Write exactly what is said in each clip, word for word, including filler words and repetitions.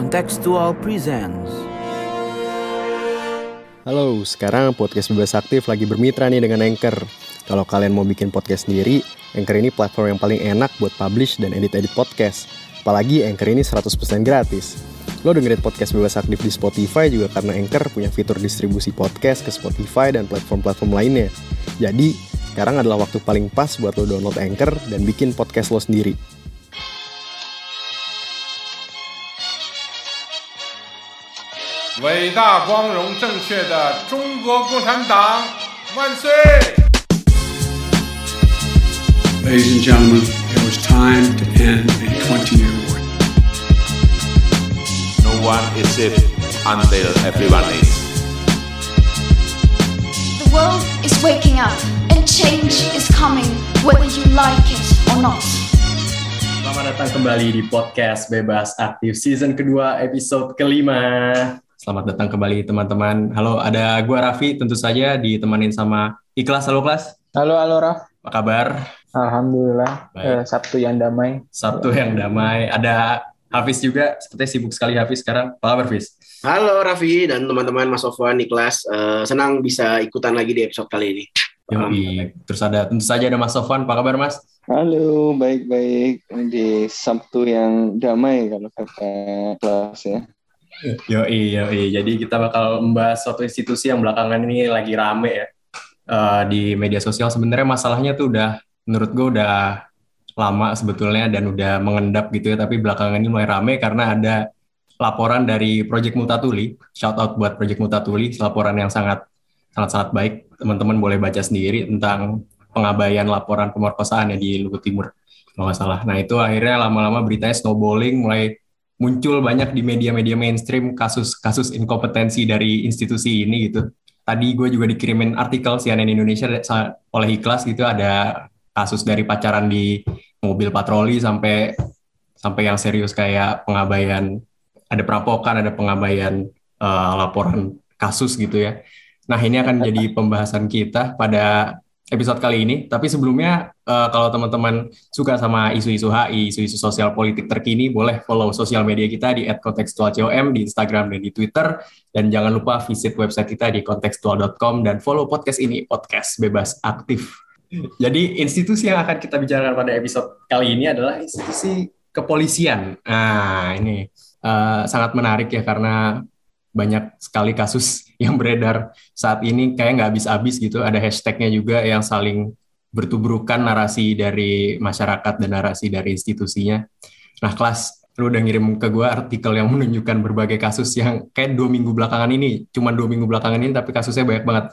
Kontekstual presents. Halo, sekarang Podcast Bebas Aktif lagi bermitra nih dengan Anchor. Kalau kalian mau bikin podcast sendiri, Anchor ini platform yang paling enak buat publish dan edit-edit podcast. Apalagi Anchor ini seratus persen gratis. Lo dengerin Podcast Bebas Aktif di Spotify juga karena Anchor punya fitur distribusi podcast ke Spotify dan platform-platform lainnya. Jadi, sekarang adalah waktu paling pas buat lo download Anchor dan bikin podcast lo sendiri. Ladies and gentlemen, it was time to end a twenty-year war. No one is safe until everyone is. The world is waking up and change is coming whether you like it or not. Selamat datang kembali di Podcast Bebas Aktif season kedua episode kelima. Selamat datang kembali teman-teman. Halo, ada gue Raffi tentu saja ditemanin sama Ikhlas. Halo Ikhlas. Halo, halo Raf. Apa kabar? Alhamdulillah. Eh, Sabtu yang damai. Sabtu yang damai. Ada Hafiz juga. Sepertinya sibuk sekali Hafiz sekarang. Apa kabar Hafiz? Halo Raffi dan teman-teman Mas Sofwan, Ikhlas. Eh, senang bisa ikutan lagi di episode kali ini. Yoi. Terus ada tentu saja ada Mas Sofwan. Apa kabar Mas? Halo, baik-baik. Di Sabtu yang damai kalau kata Ikhlas ya. Yoi, yoi. Jadi kita bakal membahas suatu institusi yang belakangan ini lagi rame ya uh, di media sosial. Sebenarnya masalahnya tuh udah, menurut gue udah lama sebetulnya dan udah mengendap gitu ya. Tapi belakangan ini mulai rame karena ada laporan dari Project Multatuli. Shout out buat Project Multatuli, laporan yang sangat sangat sangat baik. Teman-teman boleh baca sendiri tentang pengabaian laporan pemerkosaan ya di Luwu Timur kalau nggak salah. Nah itu akhirnya lama-lama beritanya snowballing, mulai muncul banyak di media-media mainstream kasus-kasus inkompetensi dari institusi ini gitu. Tadi gue juga dikirimin artikel C N N Indonesia oleh Ikhlas gitu, ada kasus dari pacaran di mobil patroli sampai sampai yang serius kayak pengabaian, ada perampokan, ada pengabaian uh, laporan kasus gitu ya. Nah ini akan jadi pembahasan kita pada episode kali ini, tapi sebelumnya uh, kalau teman-teman suka sama isu-isu H I, isu-isu sosial politik terkini, boleh follow sosial media kita di et kontekstual dot com di Instagram dan di Twitter, dan jangan lupa visit website kita di kontekstual dot com dan follow podcast ini, Podcast Bebas Aktif. Jadi institusi yang akan kita bicarakan pada episode kali ini adalah institusi kepolisian. Nah ini uh, sangat menarik ya karena banyak sekali kasus yang beredar saat ini, kayak nggak habis-habis gitu. Ada hashtagnya juga yang saling bertubrukan narasi dari masyarakat dan narasi dari institusinya. Nah, Kelas, lu udah ngirim ke gue artikel yang menunjukkan berbagai kasus yang kayak dua minggu belakangan ini, cuma dua minggu belakangan ini, tapi kasusnya banyak banget.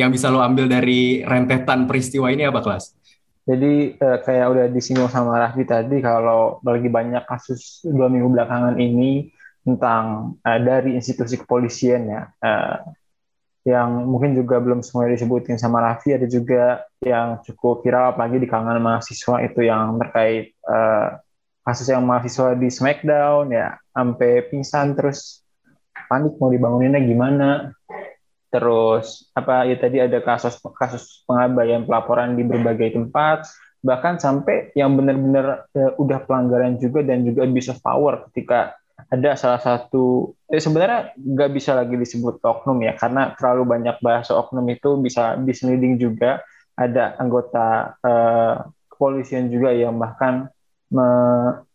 Yang bisa lu ambil dari rentetan peristiwa ini apa, Kelas? Jadi kayak udah disinggung sama Raffi tadi, kalau lagi banyak kasus dua minggu belakangan ini tentang uh, dari institusi kepolisian ya, uh, yang mungkin juga belum semuanya disebutin sama Raffi. Ada juga yang cukup viral apalagi di kalangan mahasiswa itu yang terkait uh, kasus yang mahasiswa di Smackdown ya, sampai pingsan terus panik mau dibanguninnya gimana. Terus apa ya, tadi ada kasus kasus pengabaian pelaporan di berbagai tempat, bahkan sampai yang benar-benar uh, udah pelanggaran juga dan juga abuse of power ketika ada salah satu, eh, sebenarnya nggak bisa lagi disebut oknum ya, karena terlalu banyak bahasa oknum itu bisa misleading juga. Ada anggota eh, kepolisian juga yang bahkan me,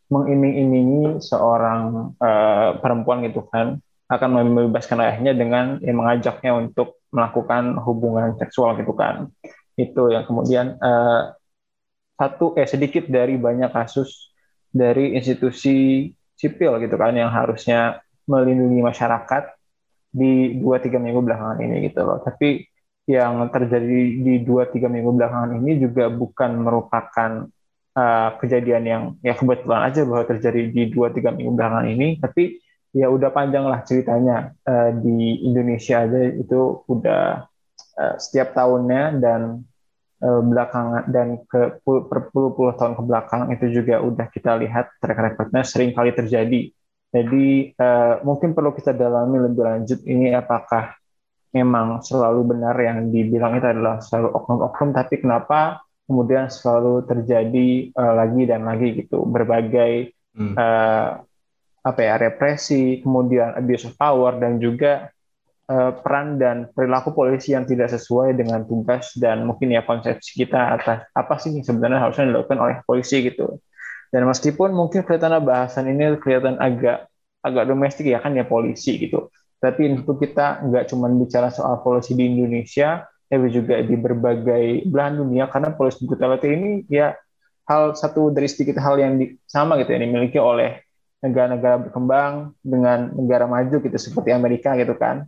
mengiming-imingi seorang eh, perempuan gitu kan, akan membebaskan ayahnya dengan eh, mengajaknya untuk melakukan hubungan seksual gitu kan. Itu yang kemudian eh, satu eh sedikit dari banyak kasus dari institusi sipil gitu kan, yang harusnya melindungi masyarakat di dua tiga minggu belakangan ini gitu loh. Tapi yang terjadi di dua tiga minggu belakangan ini juga bukan merupakan uh, kejadian yang ya kebetulan aja bahwa terjadi di dua tiga minggu belakangan ini, tapi ya udah panjang lah ceritanya. Uh, di Indonesia aja itu udah uh, setiap tahunnya dan uh, belakangan dan ke berpuluh-puluh tahun kebelakang itu juga udah kita lihat track recordnya sering kali terjadi. Jadi uh, mungkin perlu kita dalami lebih lanjut ini, apakah memang selalu benar yang dibilang itu adalah selalu oknum-oknum, tapi kenapa kemudian selalu terjadi uh, lagi dan lagi gitu berbagai hmm. uh, apa ya, represi, kemudian abuse of power, dan juga eh, peran dan perilaku polisi yang tidak sesuai dengan tugas dan mungkin ya konsepsi kita atas apa sih sebenarnya harusnya dilakukan oleh polisi gitu. Dan meskipun mungkin kelihatan bahasan ini kelihatan agak agak domestik ya kan ya polisi gitu, tapi untuk kita nggak cuma bicara soal polisi di Indonesia, tapi juga di berbagai belahan dunia, karena polisi brutality ini ya hal satu dari sedikit hal yang di, sama gitu ya, dimiliki oleh negara-negara berkembang dengan negara maju gitu seperti Amerika gitu kan,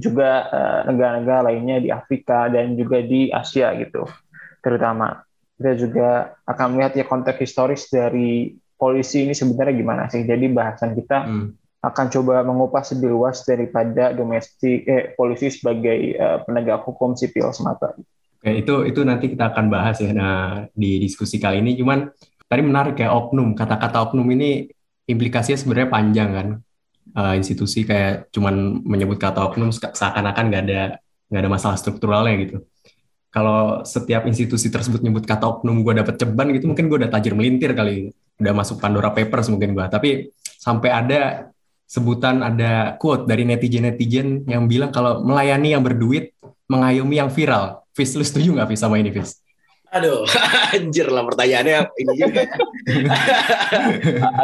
juga eh, negara-negara lainnya di Afrika dan juga di Asia gitu. Terutama kita juga akan melihat ya konteks historis dari polisi ini sebenarnya gimana sih. Jadi bahasan kita hmm. akan coba mengupas lebih luas daripada domestik eh, polisi sebagai eh, penegak hukum sipil semata. Oke, itu itu nanti kita akan bahas ya nah, di diskusi kali ini. Cuman tadi menarik ya oknum, kata-kata oknum ini implikasinya sebenarnya panjang kan. Uh, institusi kayak cuman menyebut kata oknum seakan-akan nggak ada nggak ada masalah strukturalnya gitu. Kalau setiap institusi tersebut nyebut kata oknum gue dapet ceban gitu, mungkin gue udah tajir melintir kali, udah masuk Pandora Papers mungkin gue. Tapi sampai ada sebutan, ada quote dari netizen-netizen yang bilang kalau melayani yang berduit, mengayomi yang viral. Fis, lu setuju nggak Fis sama ini Fis? Aduh, anjir lah pertanyaannya ini juga.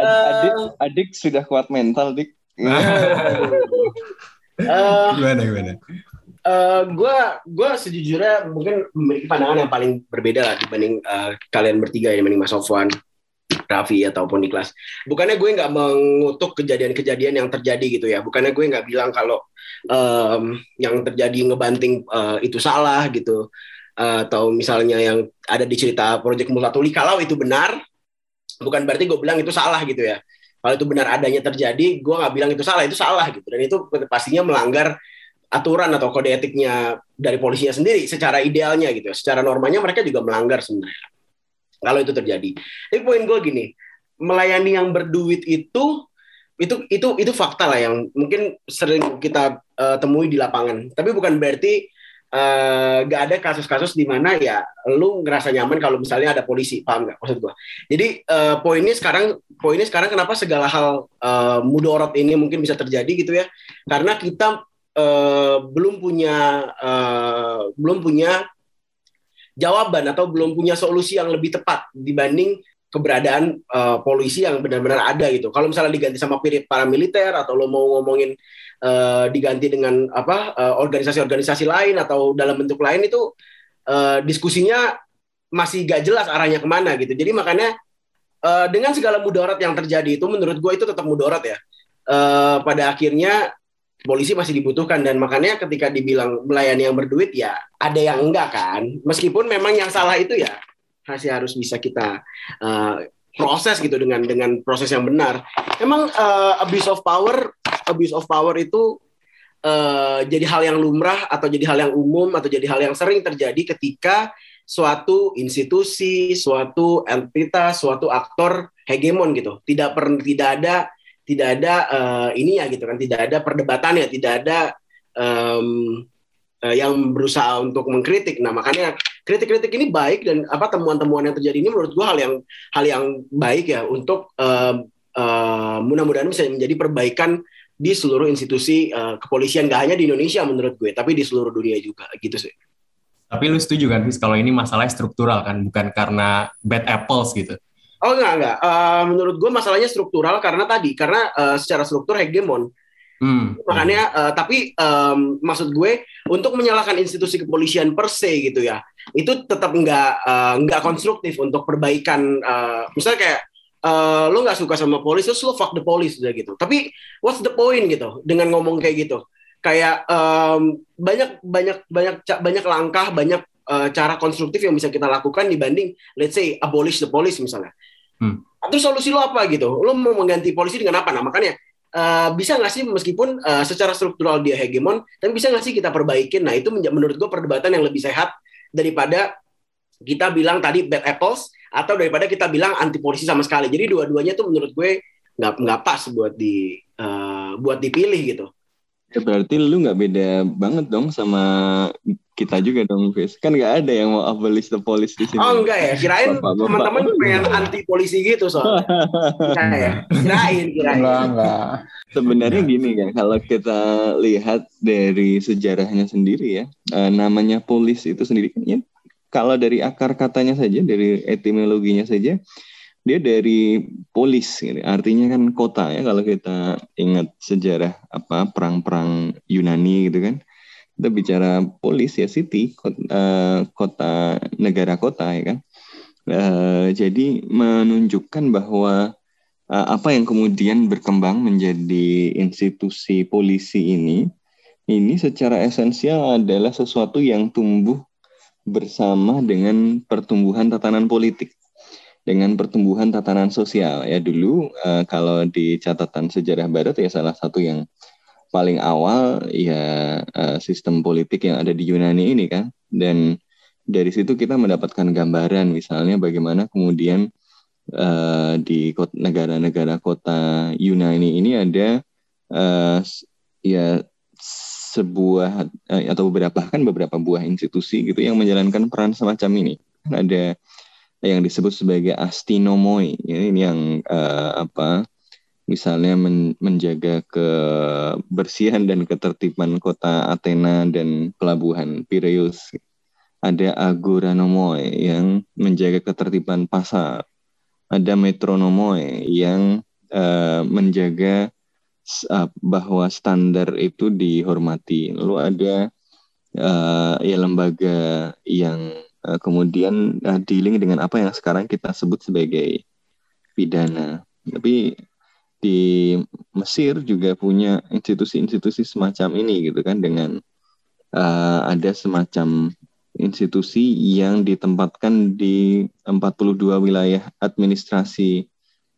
Adik, adik sudah kuat mental, Dik. uh, gimana gimana? Uh, gua, gua sejujurnya mungkin memiliki pandangan yang paling berbeda lah dibanding uh, kalian bertiga ya, dibanding Mas Sofwan, Raffi ataupun Niklas. Bukannya gue nggak mengutuk kejadian-kejadian yang terjadi gitu ya. Bukannya gue nggak bilang kalau um, yang terjadi ngebanting uh, itu salah gitu. Uh, atau misalnya yang ada di cerita Project Multatuli, kalau itu benar, bukan berarti gue bilang itu salah gitu ya. Kalau itu benar adanya terjadi, gue nggak bilang itu salah, itu salah gitu. Dan itu pastinya melanggar aturan atau kode etiknya dari polisinya sendiri secara idealnya gitu. Secara normanya mereka juga melanggar sebenarnya kalau itu terjadi. Tapi poin gue gini, melayani yang berduit itu itu itu itu fakta lah yang mungkin sering kita uh, temui di lapangan. Tapi bukan berarti Uh, gak ada kasus-kasus di mana ya lu ngerasa nyaman kalau misalnya ada polisi, paham nggak maksud gua? Jadi uh, poinnya sekarang, poinnya sekarang kenapa segala hal uh, mudorot ini mungkin bisa terjadi gitu ya? Karena kita uh, belum punya uh, belum punya jawaban atau belum punya solusi yang lebih tepat dibanding keberadaan uh, polisi yang benar-benar ada gitu. Kalau misalnya diganti sama paramiliter atau lu mau ngomongin Uh, diganti dengan apa uh, organisasi-organisasi lain atau dalam bentuk lain itu uh, diskusinya masih gak jelas arahnya kemana gitu. Jadi makanya uh, dengan segala mudarat yang terjadi itu menurut gue itu tetap mudarat ya. Uh, pada akhirnya polisi masih dibutuhkan, dan makanya ketika dibilang melayani yang berduit ya ada yang enggak kan. Meskipun memang yang salah itu ya masih harus bisa kita uh, proses gitu dengan dengan proses yang benar. Emang uh, abuse of power abuse of power itu uh, jadi hal yang lumrah atau jadi hal yang umum atau jadi hal yang sering terjadi ketika suatu institusi, suatu entitas, suatu aktor hegemon gitu. Tidak per, tidak ada tidak ada uh, ini ya gitu kan, tidak ada perdebatannya, tidak ada um, uh, yang berusaha untuk mengkritik. Nah, makanya kritik-kritik ini baik, dan apa temuan-temuan yang terjadi ini menurut gue hal yang hal yang baik ya untuk uh, uh, mudah-mudahan bisa menjadi perbaikan di seluruh institusi uh, kepolisian, gak hanya di Indonesia menurut gue, tapi di seluruh dunia juga gitu sih. Tapi lu setuju kan Fis kalau ini masalahnya struktural kan, bukan karena bad apples gitu? Oh enggak enggak, uh, menurut gue masalahnya struktural karena tadi karena uh, secara struktur hegemon. Hmm. Makanya uh, tapi um, maksud gue untuk menyalahkan institusi kepolisian per se gitu ya, itu tetap nggak uh, nggak konstruktif untuk perbaikan. Uh, misalnya kayak uh, lo nggak suka sama polisi, terus lo fuck the police udah gitu. Tapi what's the point gitu dengan ngomong kayak gitu? Kayak um, banyak banyak banyak banyak langkah, banyak uh, cara konstruktif yang bisa kita lakukan dibanding let's say abolish the police misalnya. Hmm. Terus solusi lo apa gitu? Lo mau mengganti polisi dengan apa? Nah makanya. Uh, bisa nggak sih meskipun uh, secara struktural dia hegemon, tapi bisa nggak sih kita perbaikin? Nah itu menja- menurut gue perdebatan yang lebih sehat daripada kita bilang tadi bad apples atau daripada kita bilang anti polisi sama sekali. Jadi dua-duanya tuh menurut gue nggak nggak pas buat di uh, buat dipilih gitu. Ya berarti lu nggak beda banget dong sama kita juga dong, guys. Kan nggak ada yang mau abolish the police di sini. Oh, enggak ya? Kirain Bapak-bapak. Teman-teman pengen anti-polisi gitu soalnya. Nah, ya. Kirain, kirain. Enggak, enggak. Sebenarnya gini kan, kalau kita lihat dari sejarahnya sendiri ya, eh, namanya polis itu sendiri kan ya, kalau dari akar katanya saja, dari etimologinya saja, dia dari polis, artinya kan kota ya. Kalau kita ingat sejarah apa perang-perang Yunani gitu kan, kita bicara polis ya, city, kota, kota negara kota ya kan. Jadi menunjukkan bahwa apa yang kemudian berkembang menjadi institusi polisi ini, ini secara esensial adalah sesuatu yang tumbuh bersama dengan pertumbuhan tatanan politik, dengan pertumbuhan tatanan sosial ya. Dulu uh, kalau di catatan sejarah barat ya, salah satu yang paling awal ya uh, sistem politik yang ada di Yunani ini kan, dan dari situ kita mendapatkan gambaran misalnya bagaimana kemudian uh, di kota, negara-negara kota Yunani ini ada uh, ya sebuah uh, atau beberapa kan beberapa buah institusi gitu yang menjalankan peran semacam ini. Ada yang disebut sebagai Astinomoi, ini yang uh, apa, misalnya men- menjaga kebersihan dan ketertiban kota Athena dan pelabuhan Piraeus. Ada agoranomoi yang menjaga ketertiban pasar. Ada metronomoi yang uh, menjaga uh, bahwa standar itu dihormati. Lalu ada uh, ya lembaga yang kemudian uh, dealing dengan apa yang sekarang kita sebut sebagai pidana. Tapi di Mesir juga punya institusi-institusi semacam ini gitu kan, dengan uh, ada semacam institusi yang ditempatkan di empat puluh dua wilayah administrasi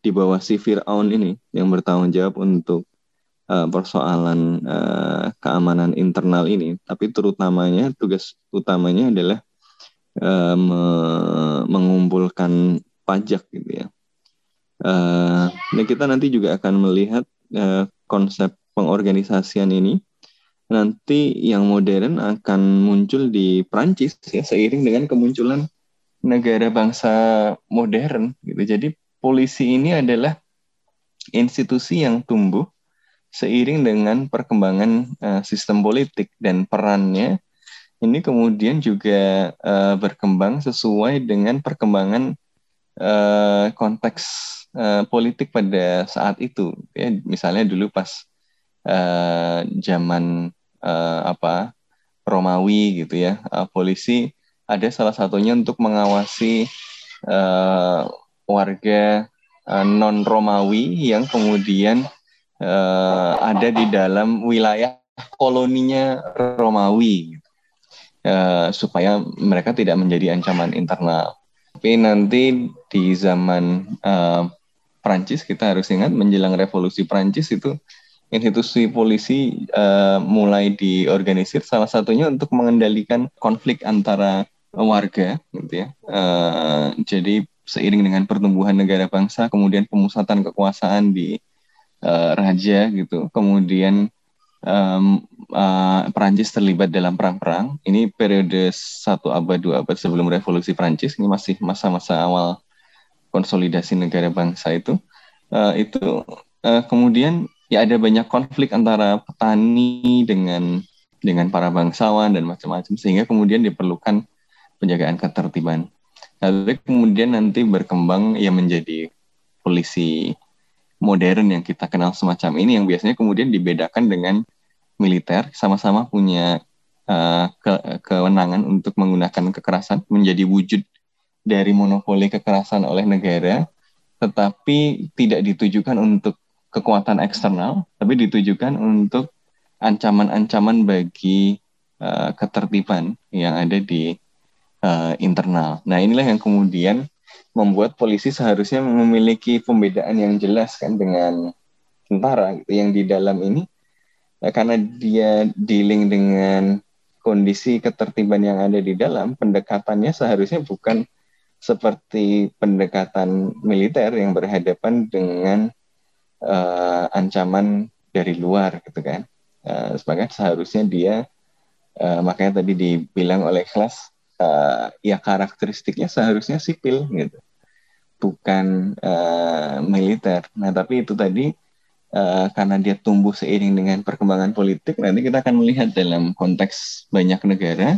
di bawah si Fir'aun ini, yang bertanggung jawab untuk Uh, persoalan uh, keamanan internal ini. Tapi terutamanya tugas utamanya adalah Uh, me- mengumpulkan pajak gitu ya. Uh, nah kita nanti juga akan melihat uh, konsep pengorganisasian ini nanti yang modern akan muncul di Prancis ya, seiring dengan kemunculan negara bangsa modern gitu. Jadi polisi ini adalah institusi yang tumbuh seiring dengan perkembangan uh, sistem politik, dan perannya ini kemudian juga uh, berkembang sesuai dengan perkembangan uh, konteks uh, politik pada saat itu. Ya, misalnya dulu pas uh, zaman uh, apa Romawi gitu ya, uh, polisi ada salah satunya untuk mengawasi uh, warga uh, non-Romawi yang kemudian uh, ada di dalam wilayah koloninya Romawi. Uh, supaya mereka tidak menjadi ancaman internal. Tapi nanti di zaman uh, Prancis, kita harus ingat menjelang revolusi Prancis itu institusi polisi uh, mulai diorganisir, salah satunya untuk mengendalikan konflik antara warga gitu ya. Uh, jadi seiring dengan pertumbuhan negara bangsa, kemudian pemusatan kekuasaan di uh, raja gitu, kemudian Um, uh, Perancis terlibat dalam perang-perang. Ini periode satu abad, dua abad sebelum revolusi Perancis. Ini masih masa-masa awal konsolidasi negara bangsa itu. Uh, itu uh, kemudian ya ada banyak konflik antara petani dengan dengan para bangsawan dan macam-macam, sehingga kemudian diperlukan penjagaan ketertiban. Lalu kemudian nanti berkembang ya menjadi polisi modern yang kita kenal semacam ini, yang biasanya kemudian dibedakan dengan militer, sama-sama punya uh, ke- kewenangan untuk menggunakan kekerasan, menjadi wujud dari monopoli kekerasan oleh negara, tetapi tidak ditujukan untuk kekuatan eksternal, tapi ditujukan untuk ancaman-ancaman bagi uh, ketertiban yang ada di uh, internal. Nah inilah yang kemudian membuat polisi seharusnya memiliki pembedaan yang jelas kan dengan tentara gitu, yang di dalam ini karena dia dealing dengan kondisi ketertiban yang ada di dalam, pendekatannya seharusnya bukan seperti pendekatan militer yang berhadapan dengan uh, ancaman dari luar gitu kan. Uh, sebagai seharusnya dia Uh, makanya tadi dibilang oleh Klas, uh, ya karakteristiknya seharusnya sipil gitu, bukan uh, militer. Nah tapi itu tadi uh, karena dia tumbuh seiring dengan perkembangan politik, nanti kita akan melihat dalam konteks banyak negara,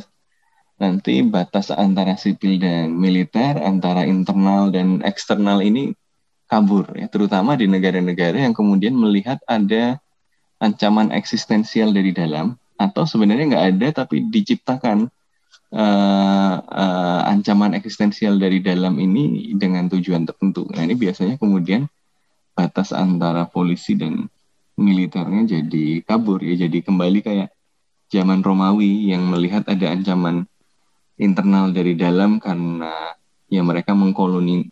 nanti batas antara sipil dan militer, antara internal dan eksternal ini kabur, ya, terutama di negara-negara yang kemudian melihat ada ancaman eksistensial dari dalam, atau sebenarnya nggak ada tapi diciptakan uh, uh, ancaman eksistensial dari dalam ini dengan tujuan tertentu. Nah ini biasanya kemudian batas antara polisi dan militernya jadi kabur, ya, jadi kembali kayak zaman Romawi yang melihat ada ancaman internal dari dalam karena ya mereka mengkoloni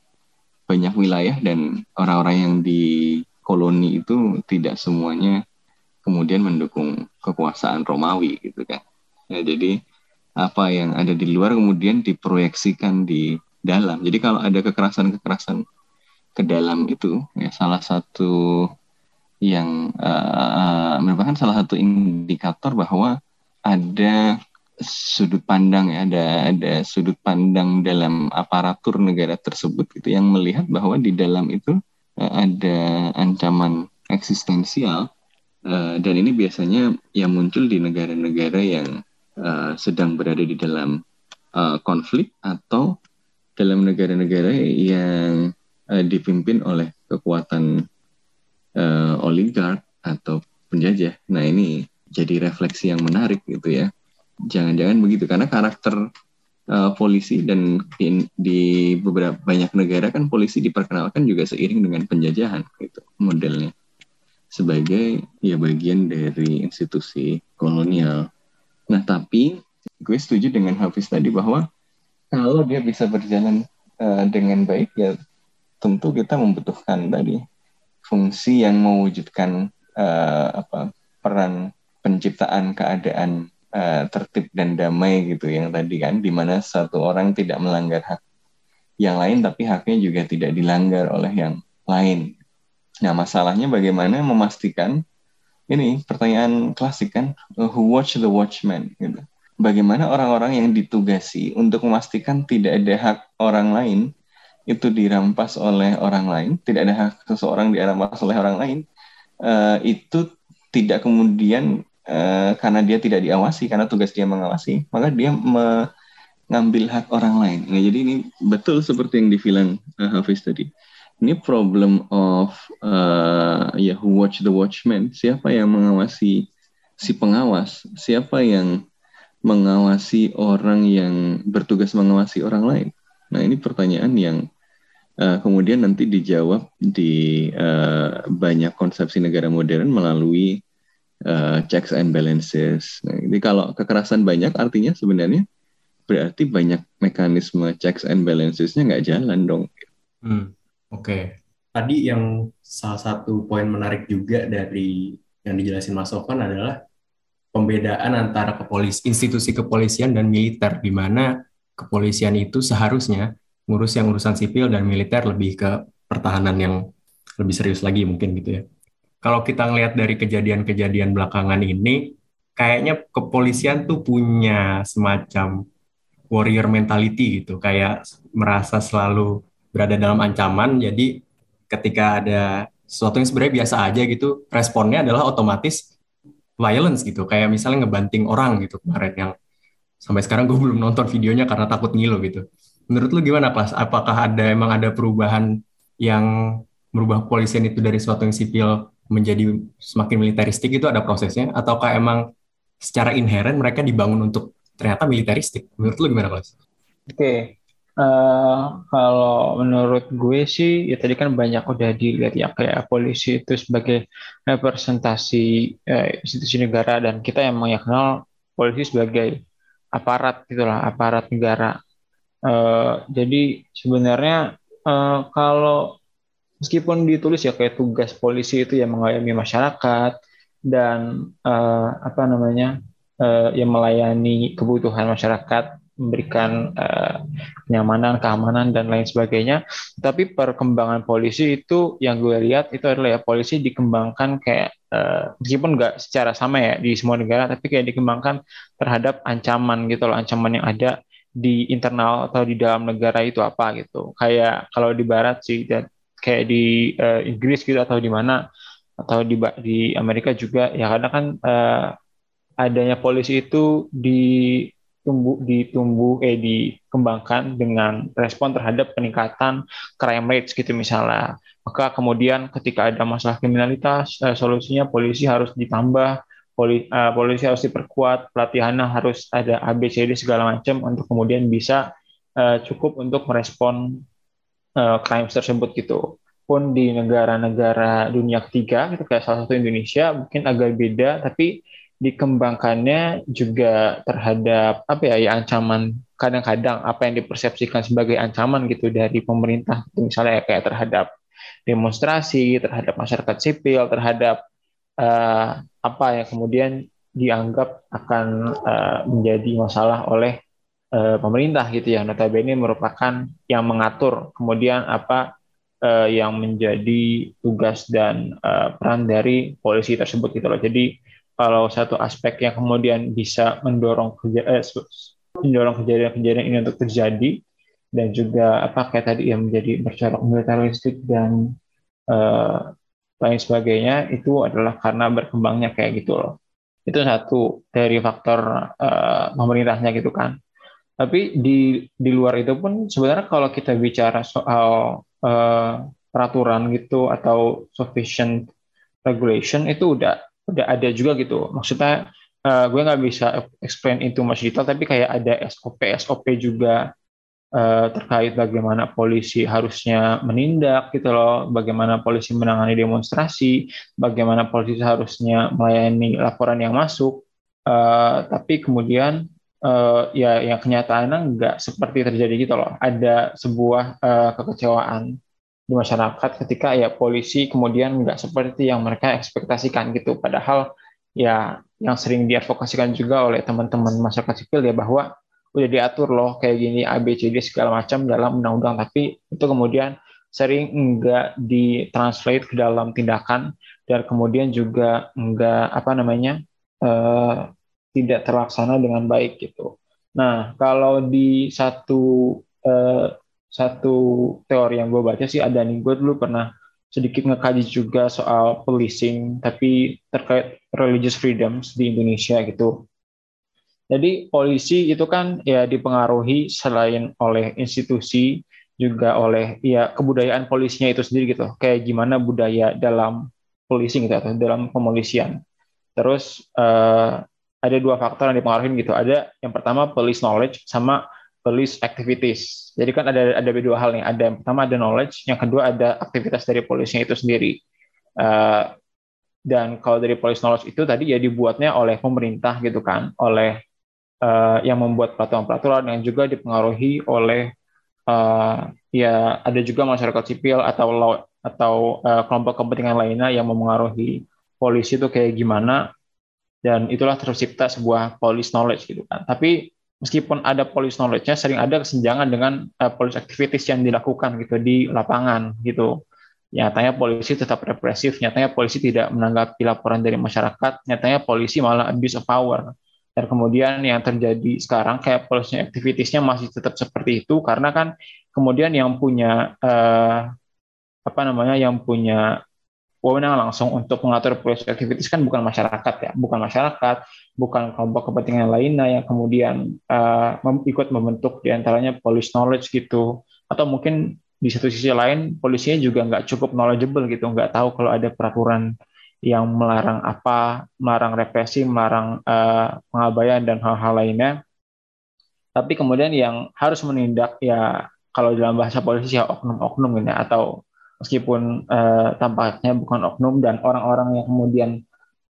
banyak wilayah dan orang-orang yang dikoloni itu tidak semuanya kemudian mendukung kekuasaan Romawi gitu kan. Ya, jadi apa yang ada di luar kemudian diproyeksikan di dalam. Jadi kalau ada kekerasan-kekerasan ke dalam itu ya salah satu yang uh, merupakan salah satu indikator bahwa ada sudut pandang ya ada ada sudut pandang dalam aparatur negara tersebut gitu yang melihat bahwa di dalam itu uh, ada ancaman eksistensial uh, dan ini biasanya yang muncul di negara-negara yang uh, sedang berada di dalam uh, konflik atau dalam negara-negara yang uh, dipimpin oleh kekuatan uh, oligark atau penjajah. Nah ini jadi refleksi yang menarik gitu ya. Jangan-jangan begitu karena karakter uh, polisi dan di, di beberapa banyak negara kan polisi diperkenalkan juga seiring dengan penjajahan gitu modelnya sebagai ya bagian dari institusi kolonial. Nah tapi gue setuju dengan Hafiz tadi bahwa kalau dia bisa berjalan uh, dengan baik ya tentu kita membutuhkan tadi fungsi yang mewujudkan uh, apa peran penciptaan keadaan tertib dan damai gitu yang tadi kan, di mana satu orang tidak melanggar hak yang lain tapi haknya juga tidak dilanggar oleh yang lain. Nah masalahnya bagaimana memastikan ini pertanyaan klasik kan, who watch the watchman gitu. Bagaimana orang-orang yang ditugasi untuk memastikan tidak ada hak orang lain itu dirampas oleh orang lain, tidak ada hak seseorang dirampas oleh orang lain uh, itu tidak kemudian Uh, karena dia tidak diawasi, karena tugas dia mengawasi, maka dia mengambil hak orang lain. Nah, jadi ini betul seperti yang dibilang uh, Hafiz tadi. Ini problem of uh, ya who watch the watchman. Siapa yang mengawasi si pengawas? Siapa yang mengawasi orang yang bertugas mengawasi orang lain? Nah, ini pertanyaan yang uh, kemudian nanti dijawab di uh, banyak konsepsi negara modern melalui Uh, checks and balances. Nah, jadi kalau kekerasan banyak artinya sebenarnya berarti banyak mekanisme checks and balancesnya nggak jalan dong. Hmm, Oke. Okay. Tadi yang salah satu poin menarik juga dari yang dijelasin Mas Sofan adalah pembedaan antara kepolis, institusi kepolisian dan militer, di mana kepolisian itu seharusnya ngurus yang urusan sipil dan militer lebih ke pertahanan yang lebih serius lagi mungkin gitu ya. Kalau kita ngelihat dari kejadian-kejadian belakangan ini, kayaknya kepolisian tuh punya semacam warrior mentality gitu, kayak merasa selalu berada dalam ancaman, jadi ketika ada sesuatu yang sebenarnya biasa aja gitu, responnya adalah otomatis violence gitu, kayak misalnya ngebanting orang gitu kemarin yang sampai sekarang gue belum nonton videonya karena takut ngilu gitu. Menurut lu gimana, Klas? Apakah ada emang ada perubahan yang merubah kepolisian itu dari sesuatu yang sipil menjadi semakin militeristik, itu ada prosesnya? Ataukah emang secara inheren mereka dibangun untuk ternyata militeristik? Menurut lu gimana, Klas? Oke, okay. uh, kalau menurut gue sih, ya tadi kan banyak udah dilihat ya, kayak polisi itu sebagai representasi eh, institusi negara, dan kita yang mengenal polisi sebagai aparat, gitulah, aparat negara. Uh, jadi sebenarnya uh, kalau meskipun ditulis ya kayak tugas polisi itu yang mengayomi masyarakat dan uh, apa namanya uh, yang melayani kebutuhan masyarakat, memberikan uh, kenyamanan, keamanan dan lain sebagainya. Tapi perkembangan polisi itu yang gue lihat itu adalah ya polisi dikembangkan kayak Uh, meskipun nggak secara sama ya di semua negara, tapi kayak dikembangkan terhadap ancaman gitu loh, ancaman yang ada di internal atau di dalam negara itu apa gitu. Kayak kalau di barat sih, dan kayak di uh, Inggris gitu atau di mana, atau di di Amerika juga ya, kadang kan uh, adanya polisi itu ditumbuh ditumbuh eh dikembangkan dengan respon terhadap peningkatan crime rates gitu misalnya. Maka kemudian ketika ada masalah kriminalitas, eh, solusinya polisi harus ditambah, poli, eh, polisi harus diperkuat, pelatihannya harus ada A B C D segala macam untuk kemudian bisa eh, cukup untuk merespon eh, crimes tersebut gitu. Pun di negara-negara dunia ketiga, gitu, kayak salah satu Indonesia, mungkin agak beda, tapi dikembangkannya juga terhadap apa ya, ya ancaman, kadang-kadang apa yang dipersepsikan sebagai ancaman gitu dari pemerintah, gitu, misalnya ya, kayak terhadap demonstrasi, terhadap masyarakat sipil, terhadap uh, apa yang kemudian dianggap akan uh, menjadi masalah oleh uh, pemerintah gitu ya. Notabene merupakan yang mengatur kemudian apa uh, yang menjadi tugas dan uh, peran dari polisi tersebut gitu loh. Jadi kalau satu aspek yang kemudian bisa mendorong keja- eh, mendorong kejadian-kejadian ini untuk terjadi, dan juga apa kayak tadi yang menjadi bercorak militaristik dan uh, lain sebagainya, itu adalah karena berkembangnya kayak gitu loh. Itu satu dari faktor uh, pemerintahnya gitu kan. Tapi di di luar itu pun sebenarnya kalau kita bicara soal uh, peraturan gitu atau sufficient regulation, itu udah udah ada juga gitu. Maksudnya uh, gue nggak bisa explain into much detail, tapi kayak ada S O P S O P juga terkait bagaimana polisi harusnya menindak gitu loh, bagaimana polisi menangani demonstrasi, bagaimana polisi harusnya melayani laporan yang masuk, uh, tapi kemudian uh, ya yang kenyataannya nggak seperti terjadi gitu loh. Ada sebuah uh, kekecewaan di masyarakat ketika ya polisi kemudian nggak seperti yang mereka ekspektasikan gitu, padahal ya yang sering diadvokasikan juga oleh teman-teman masyarakat sipil ya, bahwa udah diatur loh kayak gini A B C D segala macam dalam undang-undang, tapi itu kemudian sering enggak ditranslate ke dalam tindakan, dan kemudian juga enggak apa namanya eh, tidak terlaksana dengan baik gitu. Nah kalau di satu eh, satu teori yang gue baca sih ada nih, gue dulu pernah sedikit ngekaji juga soal policing tapi terkait religious freedoms di Indonesia gitu. Jadi polisi itu kan ya dipengaruhi selain oleh institusi juga oleh ya kebudayaan polisinya itu sendiri gitu. Kayak gimana budaya dalam polisi gitu atau dalam kepolisian. Terus eh, ada dua faktor yang dipengaruhi gitu. Ada yang pertama police knowledge sama police activities. Jadi kan ada ada dua hal nih. Ada yang pertama ada knowledge, yang kedua ada aktivitas dari polisinya itu sendiri. Eh, dan kalau dari police knowledge itu tadi ya dibuatnya oleh pemerintah gitu kan, oleh Uh, yang membuat peraturan-peraturan, yang juga dipengaruhi oleh uh, ya ada juga masyarakat sipil atau law, atau uh, kelompok kepentingan lainnya yang memengaruhi polisi itu kayak gimana, dan itulah tercipta sebuah police knowledge gitu kan. Tapi meskipun ada police knowledge-nya, sering ada kesenjangan dengan uh, police activities yang dilakukan gitu di lapangan gitu. Nyatanya polisi tetap represif, nyatanya polisi tidak menanggapi laporan dari masyarakat, nyatanya polisi malah abuse of power. Dan kemudian yang terjadi sekarang kayak polisi aktivitasnya masih tetap seperti itu, karena kan kemudian yang punya eh, apa namanya yang punya wewenang langsung untuk mengatur polisi aktivitas kan bukan masyarakat ya, bukan masyarakat, bukan kelompok kepentingan lainnya yang kemudian eh, ikut membentuk diantaranya police knowledge gitu. Atau mungkin di satu sisi lain polisinya juga nggak cukup knowledgeable gitu, nggak tahu kalau ada peraturan yang melarang apa, melarang represi, melarang uh, pengabaian dan hal-hal lainnya. Tapi kemudian yang harus menindak ya kalau dalam bahasa polisi ya oknum-oknum gitu, atau meskipun uh, tampaknya bukan oknum, dan orang-orang yang kemudian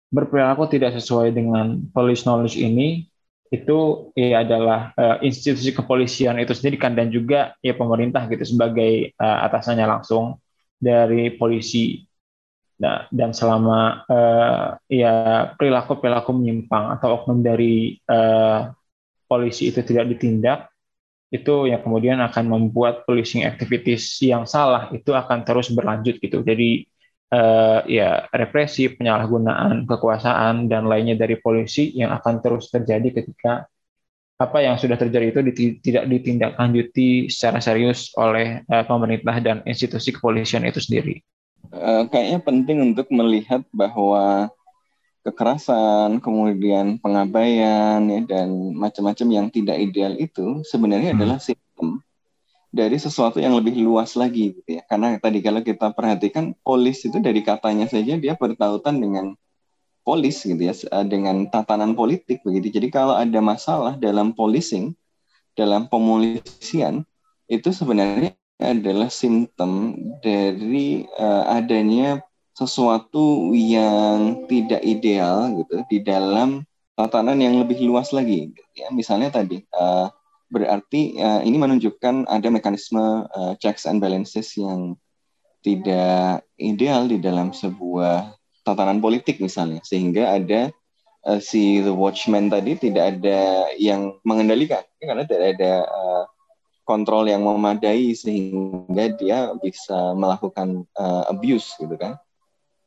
berperilaku tidak sesuai dengan police knowledge ini itu ya adalah uh, institusi kepolisian itu sendiri kan, dan juga ya pemerintah gitu sebagai uh, atasannya langsung dari polisi. Nah, dan selama uh, ya perilaku-perilaku menyimpang atau oknum dari uh, polisi itu tidak ditindak, itu yang kemudian akan membuat policing activities yang salah itu akan terus berlanjut gitu. Jadi eh, ya represi, penyalahgunaan kekuasaan dan lainnya dari polisi yang akan terus terjadi ketika apa yang sudah terjadi itu diti- tidak ditindaklanjuti secara serius oleh eh, pemerintah dan institusi kepolisian itu sendiri. Uh, kayaknya penting untuk melihat bahwa kekerasan, kemudian pengabaian, ya, dan macam-macam yang tidak ideal itu sebenarnya hmm. adalah simptom dari sesuatu yang lebih luas lagi, gitu ya. Karena tadi kalau kita perhatikan, polis itu dari katanya saja dia bertautan dengan polis, gitu ya, dengan tatanan politik begitu. Jadi kalau ada masalah dalam policing, dalam pemolisian, itu sebenarnya adalah simptom dari uh, adanya sesuatu yang tidak ideal gitu di dalam tatanan yang lebih luas lagi. Gitu, ya, misalnya tadi uh, berarti uh, ini menunjukkan ada mekanisme uh, checks and balances yang tidak ideal di dalam sebuah tatanan politik misalnya, sehingga ada uh, si the watchman tadi tidak ada yang mengendalikan karena tidak ada uh, kontrol yang memadai sehingga dia bisa melakukan uh, abuse gitu kan.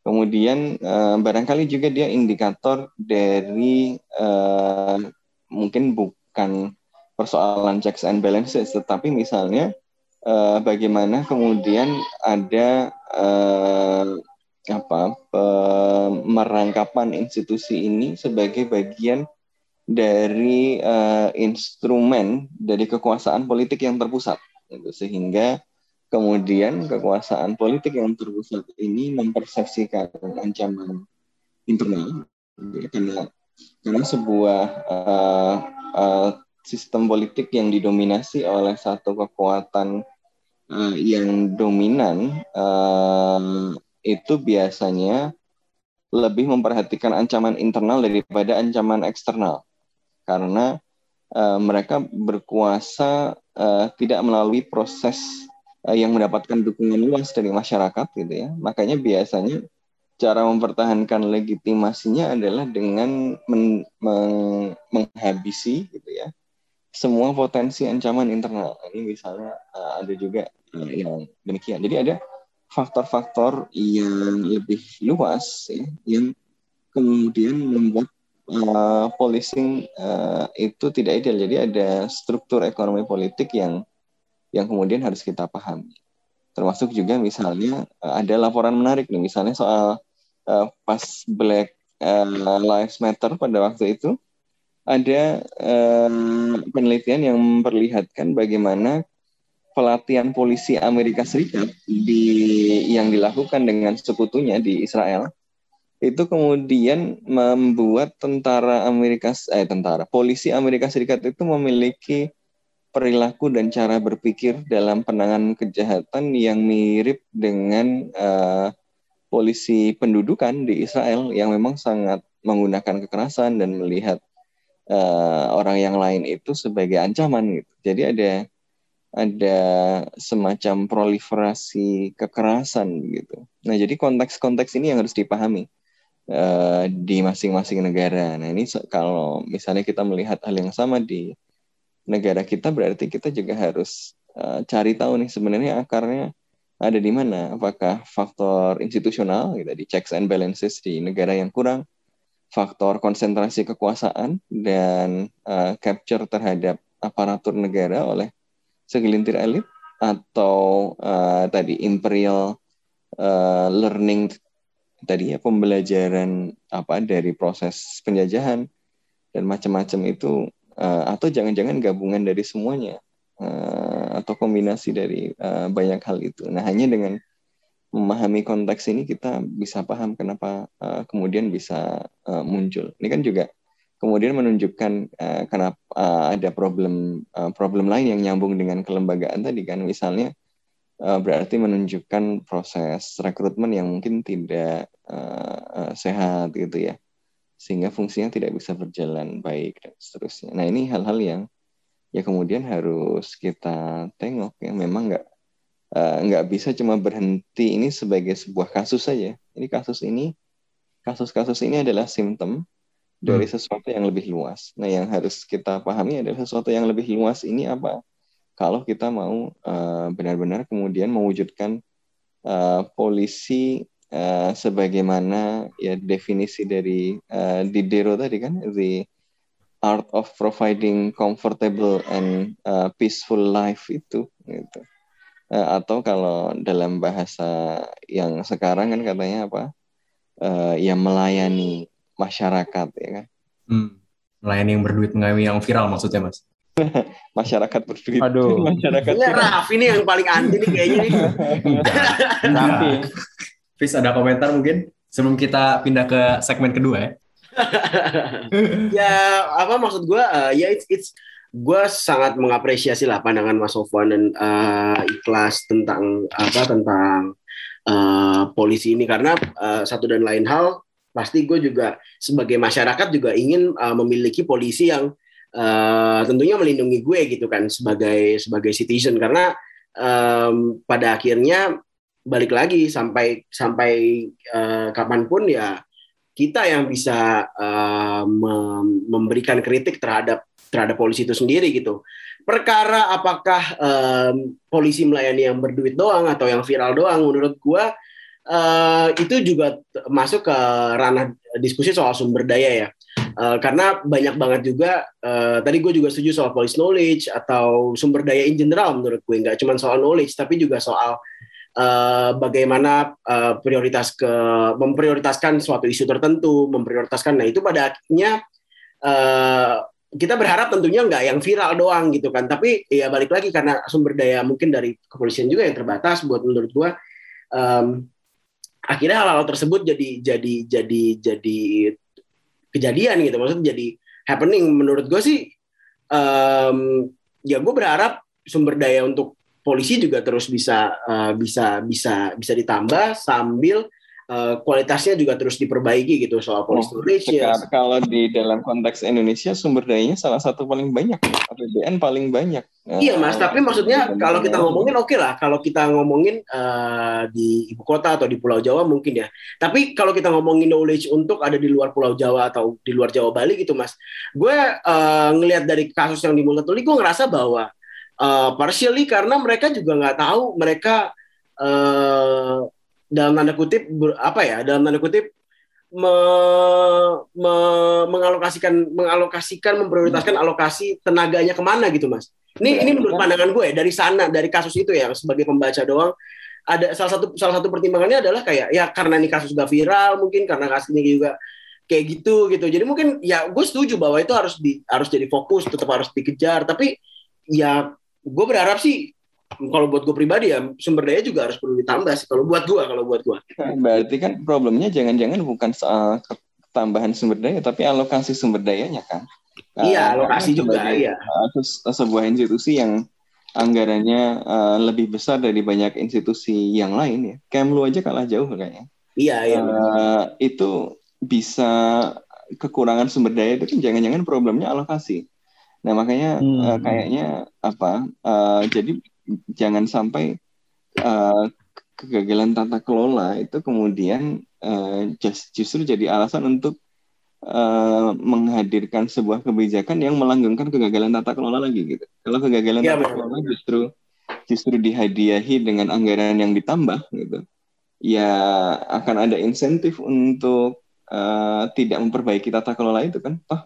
Kemudian uh, barangkali juga dia indikator dari uh, mungkin bukan persoalan checks and balances, tetapi misalnya uh, bagaimana kemudian ada uh, apa pemerangkapan institusi ini sebagai bagian dari uh, instrumen dari kekuasaan politik yang terpusat, gitu. Sehingga kemudian kekuasaan politik yang terpusat ini mempersepsikan ancaman internal, gitu. karena karena sebuah uh, uh, sistem politik yang didominasi oleh satu kekuatan uh, yang dominan uh, itu biasanya lebih memperhatikan ancaman internal daripada ancaman eksternal. Karena uh, mereka berkuasa uh, tidak melalui proses uh, yang mendapatkan dukungan luas dari masyarakat, gitu ya. Makanya biasanya cara mempertahankan legitimasinya adalah dengan men- men- menghabisi, gitu ya, semua potensi ancaman internal. Ini misalnya uh, ada juga uh, yang demikian. Jadi ada faktor-faktor yang lebih luas, ya, yang kemudian membuat Uh, policing uh, itu tidak ideal. Jadi ada struktur ekonomi politik yang yang kemudian harus kita pahami. Termasuk juga misalnya uh, ada laporan menarik nih, misalnya soal uh, pas Black uh, Lives Matter pada waktu itu ada uh, penelitian yang memperlihatkan bagaimana pelatihan polisi Amerika Serikat di yang dilakukan dengan sekutunya di Israel itu kemudian membuat tentara Amerika eh tentara polisi Amerika Serikat itu memiliki perilaku dan cara berpikir dalam penanganan kejahatan yang mirip dengan uh, polisi pendudukan di Israel yang memang sangat menggunakan kekerasan dan melihat uh, orang yang lain itu sebagai ancaman, gitu. Jadi ada ada semacam proliferasi kekerasan, gitu. Nah, jadi konteks-konteks ini yang harus dipahami di masing-masing negara. Nah, ini kalau misalnya kita melihat hal yang sama di negara kita, berarti kita juga harus uh, cari tahu nih sebenarnya akarnya ada di mana. Apakah faktor institusional, gitu, di checks and balances di negara yang kurang, faktor konsentrasi kekuasaan dan uh, capture terhadap aparatur negara oleh segelintir elit, atau uh, tadi imperial uh, learning tadi ya, pembelajaran apa dari proses penjajahan dan macam-macam itu, uh, atau jangan-jangan gabungan dari semuanya, uh, atau kombinasi dari uh, banyak hal itu. Nah, hanya dengan memahami konteks ini kita bisa paham kenapa uh, kemudian bisa uh, muncul. Ini kan juga kemudian menunjukkan uh, kenapa uh, ada problem uh, problem lain yang nyambung dengan kelembagaan tadi kan, misalnya berarti menunjukkan proses rekrutmen yang mungkin tidak uh, sehat, gitu ya, sehingga fungsinya tidak bisa berjalan baik dan seterusnya. Nah, ini hal-hal yang ya kemudian harus kita tengok, ya. Memang nggak uh, nggak bisa cuma berhenti ini sebagai sebuah kasus saja. Ini kasus ini kasus-kasus ini adalah simptom hmm. dari sesuatu yang lebih luas. Nah, yang harus kita pahami adalah sesuatu yang lebih luas ini apa? Kalau kita mau uh, benar-benar kemudian mewujudkan uh, polisi uh, sebagaimana ya definisi dari uh, Diderot tadi kan, the art of providing comfortable and uh, peaceful life itu gitu. Uh, atau kalau dalam bahasa yang sekarang kan katanya apa? Uh, ya melayani masyarakat ya kan. Hmm. Melayani yang berduit, mengayomi yang viral maksudnya, Mas. Masyarakat berduit. Aduh. Masyarakat. Ya, Raf, ini yang paling anti nih kayaknya nih. Tapi, Fis ada komentar mungkin sebelum kita pindah ke segmen kedua ya. Ya apa maksud gue uh, ya it's, it's gue sangat mengapresiasi lah pandangan Mas Sofwan dan uh, Ikhlas tentang apa tentang uh, polisi ini karena uh, satu dan lain hal pasti gue juga sebagai masyarakat juga ingin uh, memiliki polisi yang uh, tentunya melindungi gue gitu kan sebagai sebagai citizen karena um, pada akhirnya balik lagi sampai sampai uh, kapanpun ya kita yang bisa uh, memberikan kritik terhadap terhadap polisi itu sendiri gitu. Perkara apakah um, polisi melayani yang berduit doang atau yang viral doang, menurut gua uh, itu juga masuk ke ranah diskusi soal sumber daya ya. Uh, karena banyak banget juga uh, tadi gua juga setuju soal police knowledge atau sumber daya in general menurut gue, nggak cuma soal knowledge tapi juga soal Uh, bagaimana uh, prioritas ke memprioritaskan suatu isu tertentu, memprioritaskan. Nah itu pada akhirnya uh, kita berharap tentunya nggak yang viral doang gitu kan. Tapi ya balik lagi karena sumber daya mungkin dari kepolisian juga yang terbatas. Buat menurut gua um, akhirnya hal-hal tersebut jadi jadi jadi jadi kejadian gitu. Maksudnya jadi happening. Menurut gua sih um, ya gua berharap sumber daya untuk polisi juga terus bisa uh, bisa bisa bisa ditambah sambil uh, kualitasnya juga terus diperbaiki gitu soal polisi Indonesia. Oh, kalau di dalam konteks Indonesia sumber dayanya salah satu paling banyak, A P B N paling banyak. Iya Mas, uh, tapi maksudnya kalau kita ngomongin oke okay lah, kalau kita ngomongin uh, di ibu kota atau di Pulau Jawa mungkin ya. Tapi kalau kita ngomongin knowledge untuk ada di luar Pulau Jawa atau di luar Jawa Bali gitu Mas, gue uh, ngelihat dari kasus yang di Multatuli, gue ngerasa bahwa Uh, partially karena mereka juga nggak tahu mereka uh, dalam tanda kutip ber, apa ya dalam tanda kutip me, me, mengalokasikan mengalokasikan memprioritaskan alokasi tenaganya kemana gitu Mas. Ini ini menurut pandangan gue dari sana dari kasus itu ya sebagai pembaca doang. Ada salah satu salah satu pertimbangannya adalah kayak ya karena ini kasus gak viral mungkin karena kasus ini juga kayak gitu gitu. Jadi mungkin ya gue setuju bahwa itu harus di, harus jadi fokus tetap harus dikejar tapi ya gue berharap sih kalau buat gue pribadi ya sumber daya juga harus perlu ditambah sih kalau buat gue kalau buat gue. Berarti kan problemnya jangan-jangan bukan soal ketambahan sumber daya tapi alokasi sumber dayanya kan? Iya uh, alokasi juga iya. Terus sebuah institusi yang anggarannya uh, lebih besar dari banyak institusi yang lain ya. Kemlu aja kalah jauh kayaknya. Iya iya. Uh, itu bisa kekurangan sumber daya itu kan jangan-jangan problemnya alokasi. Nah makanya hmm. uh, kayaknya apa uh, jadi jangan sampai uh, kegagalan tata kelola itu kemudian uh, just, justru jadi alasan untuk uh, menghadirkan sebuah kebijakan yang melanggengkan kegagalan tata kelola lagi gitu. Kalau kegagalan ya, tata betul. kelola justru justru dihadiahi dengan anggaran yang ditambah gitu, ya akan ada insentif untuk uh, tidak memperbaiki tata kelola itu kan. Toh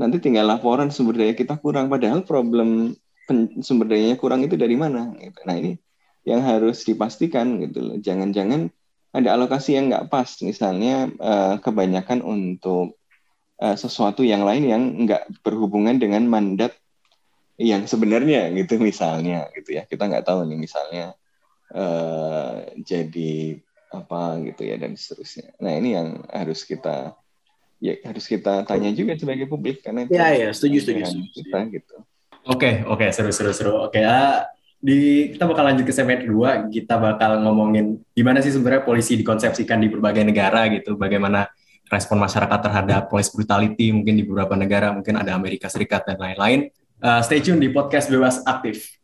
nanti tinggal laporan sumber daya kita kurang, padahal problem pen- sumber dayanya kurang itu dari mana? Gitu. Nah ini yang harus dipastikan gitu loh. Jangan-jangan ada alokasi yang nggak pas, misalnya uh, kebanyakan untuk uh, sesuatu yang lain yang nggak berhubungan dengan mandat yang sebenarnya gitu misalnya gitu ya. Kita nggak tahu nih misalnya uh, jadi apa gitu ya dan seterusnya. Nah ini yang harus kita ya harus kita tanya juga sebagai publik karena itu ya ya setuju setuju kita gitu. Oke oke seru seru seru oke ya. Di kita bakal lanjut ke segmen kedua, kita bakal ngomongin gimana sih sebenarnya polisi dikonsepsikan di berbagai negara gitu, bagaimana respon masyarakat terhadap police brutality mungkin di beberapa negara, mungkin ada Amerika Serikat dan lain-lain. Uh, stay tune di Podcast Bebas Aktif.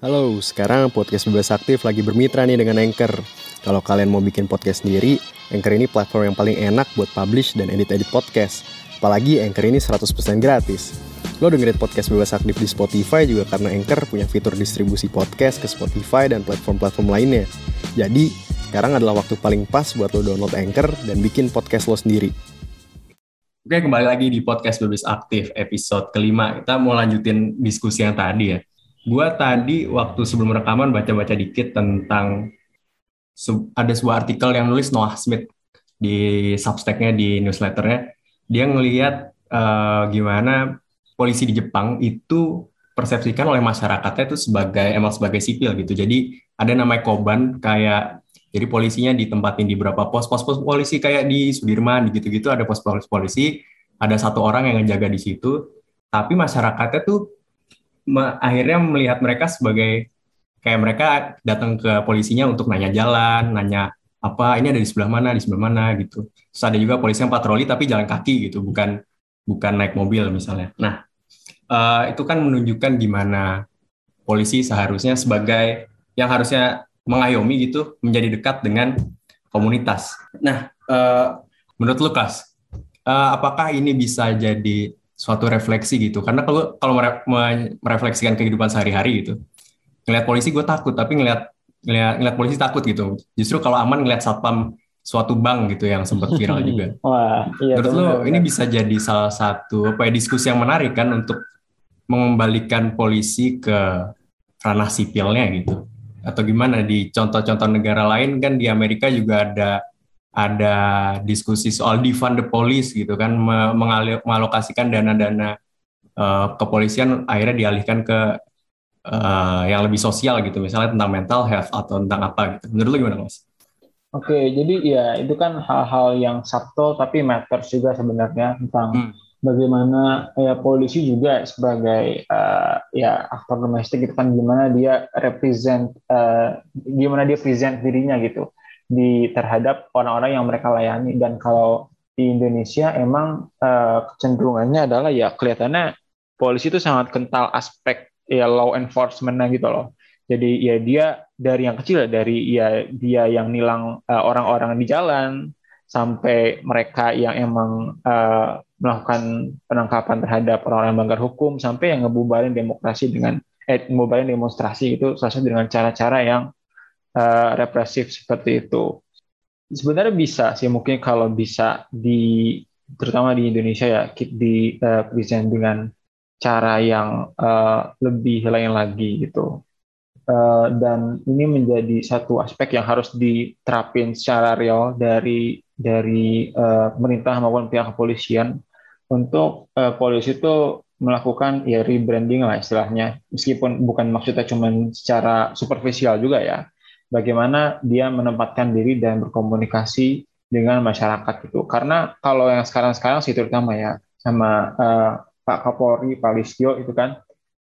Halo, sekarang Podcast Bebas Aktif lagi bermitra nih dengan Anchor. Kalau kalian mau bikin podcast sendiri, Anchor ini platform yang paling enak buat publish dan edit-edit podcast. Apalagi Anchor ini seratus persen gratis. Lo dengerin Podcast Bebas Aktif di Spotify juga karena Anchor punya fitur distribusi podcast ke Spotify dan platform-platform lainnya. Jadi, sekarang adalah waktu paling pas buat lo download Anchor dan bikin podcast lo sendiri. Oke, kembali lagi di Podcast Bebas Aktif episode kelima. Kita mau lanjutin diskusi yang tadi ya. Gue tadi waktu sebelum rekaman baca-baca dikit tentang sub, ada sebuah artikel yang nulis Noah Smith di substack-nya, di newsletter-nya. Dia ngelihat uh, gimana polisi di Jepang itu persepsikan oleh masyarakatnya itu sebagai emang sebagai sipil gitu. Jadi ada namanya koban, kayak jadi polisinya ditempatin di beberapa pos, pos-pos polisi kayak di Sudirman, gitu-gitu ada pos polisi, ada satu orang yang ngejaga di situ, tapi masyarakatnya tuh ma- akhirnya melihat mereka sebagai, kayak mereka datang ke polisinya untuk nanya jalan, nanya apa, ini ada di sebelah mana, di sebelah mana, gitu. Terus ada juga polisi yang patroli tapi jalan kaki gitu, bukan bukan naik mobil misalnya. Nah, uh, itu kan menunjukkan gimana polisi seharusnya sebagai, yang harusnya mengayomi gitu, menjadi dekat dengan komunitas. Nah, uh, menurut Lukas, uh, apakah ini bisa jadi suatu refleksi gitu? Karena kalau kalau merefleksikan kehidupan sehari-hari gitu, ngelihat polisi gue takut, tapi ngelihat ngelihat, ngelihat polisi takut gitu. Justru kalau aman ngelihat satpam suatu bank gitu yang sempat viral juga. Wah, iya, menurut lo ini bisa jadi salah satu apa ya, diskusi yang menarik kan untuk mengembalikan polisi ke ranah sipilnya gitu? Atau gimana di contoh-contoh negara lain kan di Amerika juga ada ada diskusi soal defund the police gitu kan, mengalokasikan dana-dana uh, kepolisian akhirnya dialihkan ke uh, yang lebih sosial gitu, misalnya tentang mental health atau tentang apa gitu. Menurut lu gimana, Mas? Oke, jadi ya itu kan hal-hal yang subtle tapi matters juga sebenarnya tentang hmm. bagaimana ya, polisi juga sebagai uh, ya aktor domestik itu kan gimana dia represent uh, gimana dia present dirinya gitu di terhadap orang-orang yang mereka layani. Dan kalau di Indonesia emang uh, kecenderungannya adalah ya kelihatannya polisi itu sangat kental aspek ya law enforcement-nya gitu loh. Jadi ya dia dari yang kecil, dari ya dia yang nilang uh, orang-orang di jalan sampai mereka yang emang uh, melakukan penangkapan terhadap orang-orang melanggar hukum, sampai yang ngebubarin demokrasi dengan eh, ngebubarin demonstrasi itu sesuai dengan cara-cara yang uh, represif seperti itu. Sebenarnya bisa sih mungkin kalau bisa di terutama di Indonesia ya di uh, present dengan cara yang uh, lebih lain lagi gitu. Uh, dan ini menjadi satu aspek yang harus diterapin secara real dari dari uh, pemerintah maupun pihak kepolisian untuk uh, polisi itu melakukan ya rebranding lah istilahnya, meskipun bukan maksudnya cuma secara superficial juga ya, bagaimana dia menempatkan diri dan berkomunikasi dengan masyarakat gitu. Karena kalau yang sekarang-sekarang sih terutama ya sama uh, Pak Kapolri, Pak Listio itu kan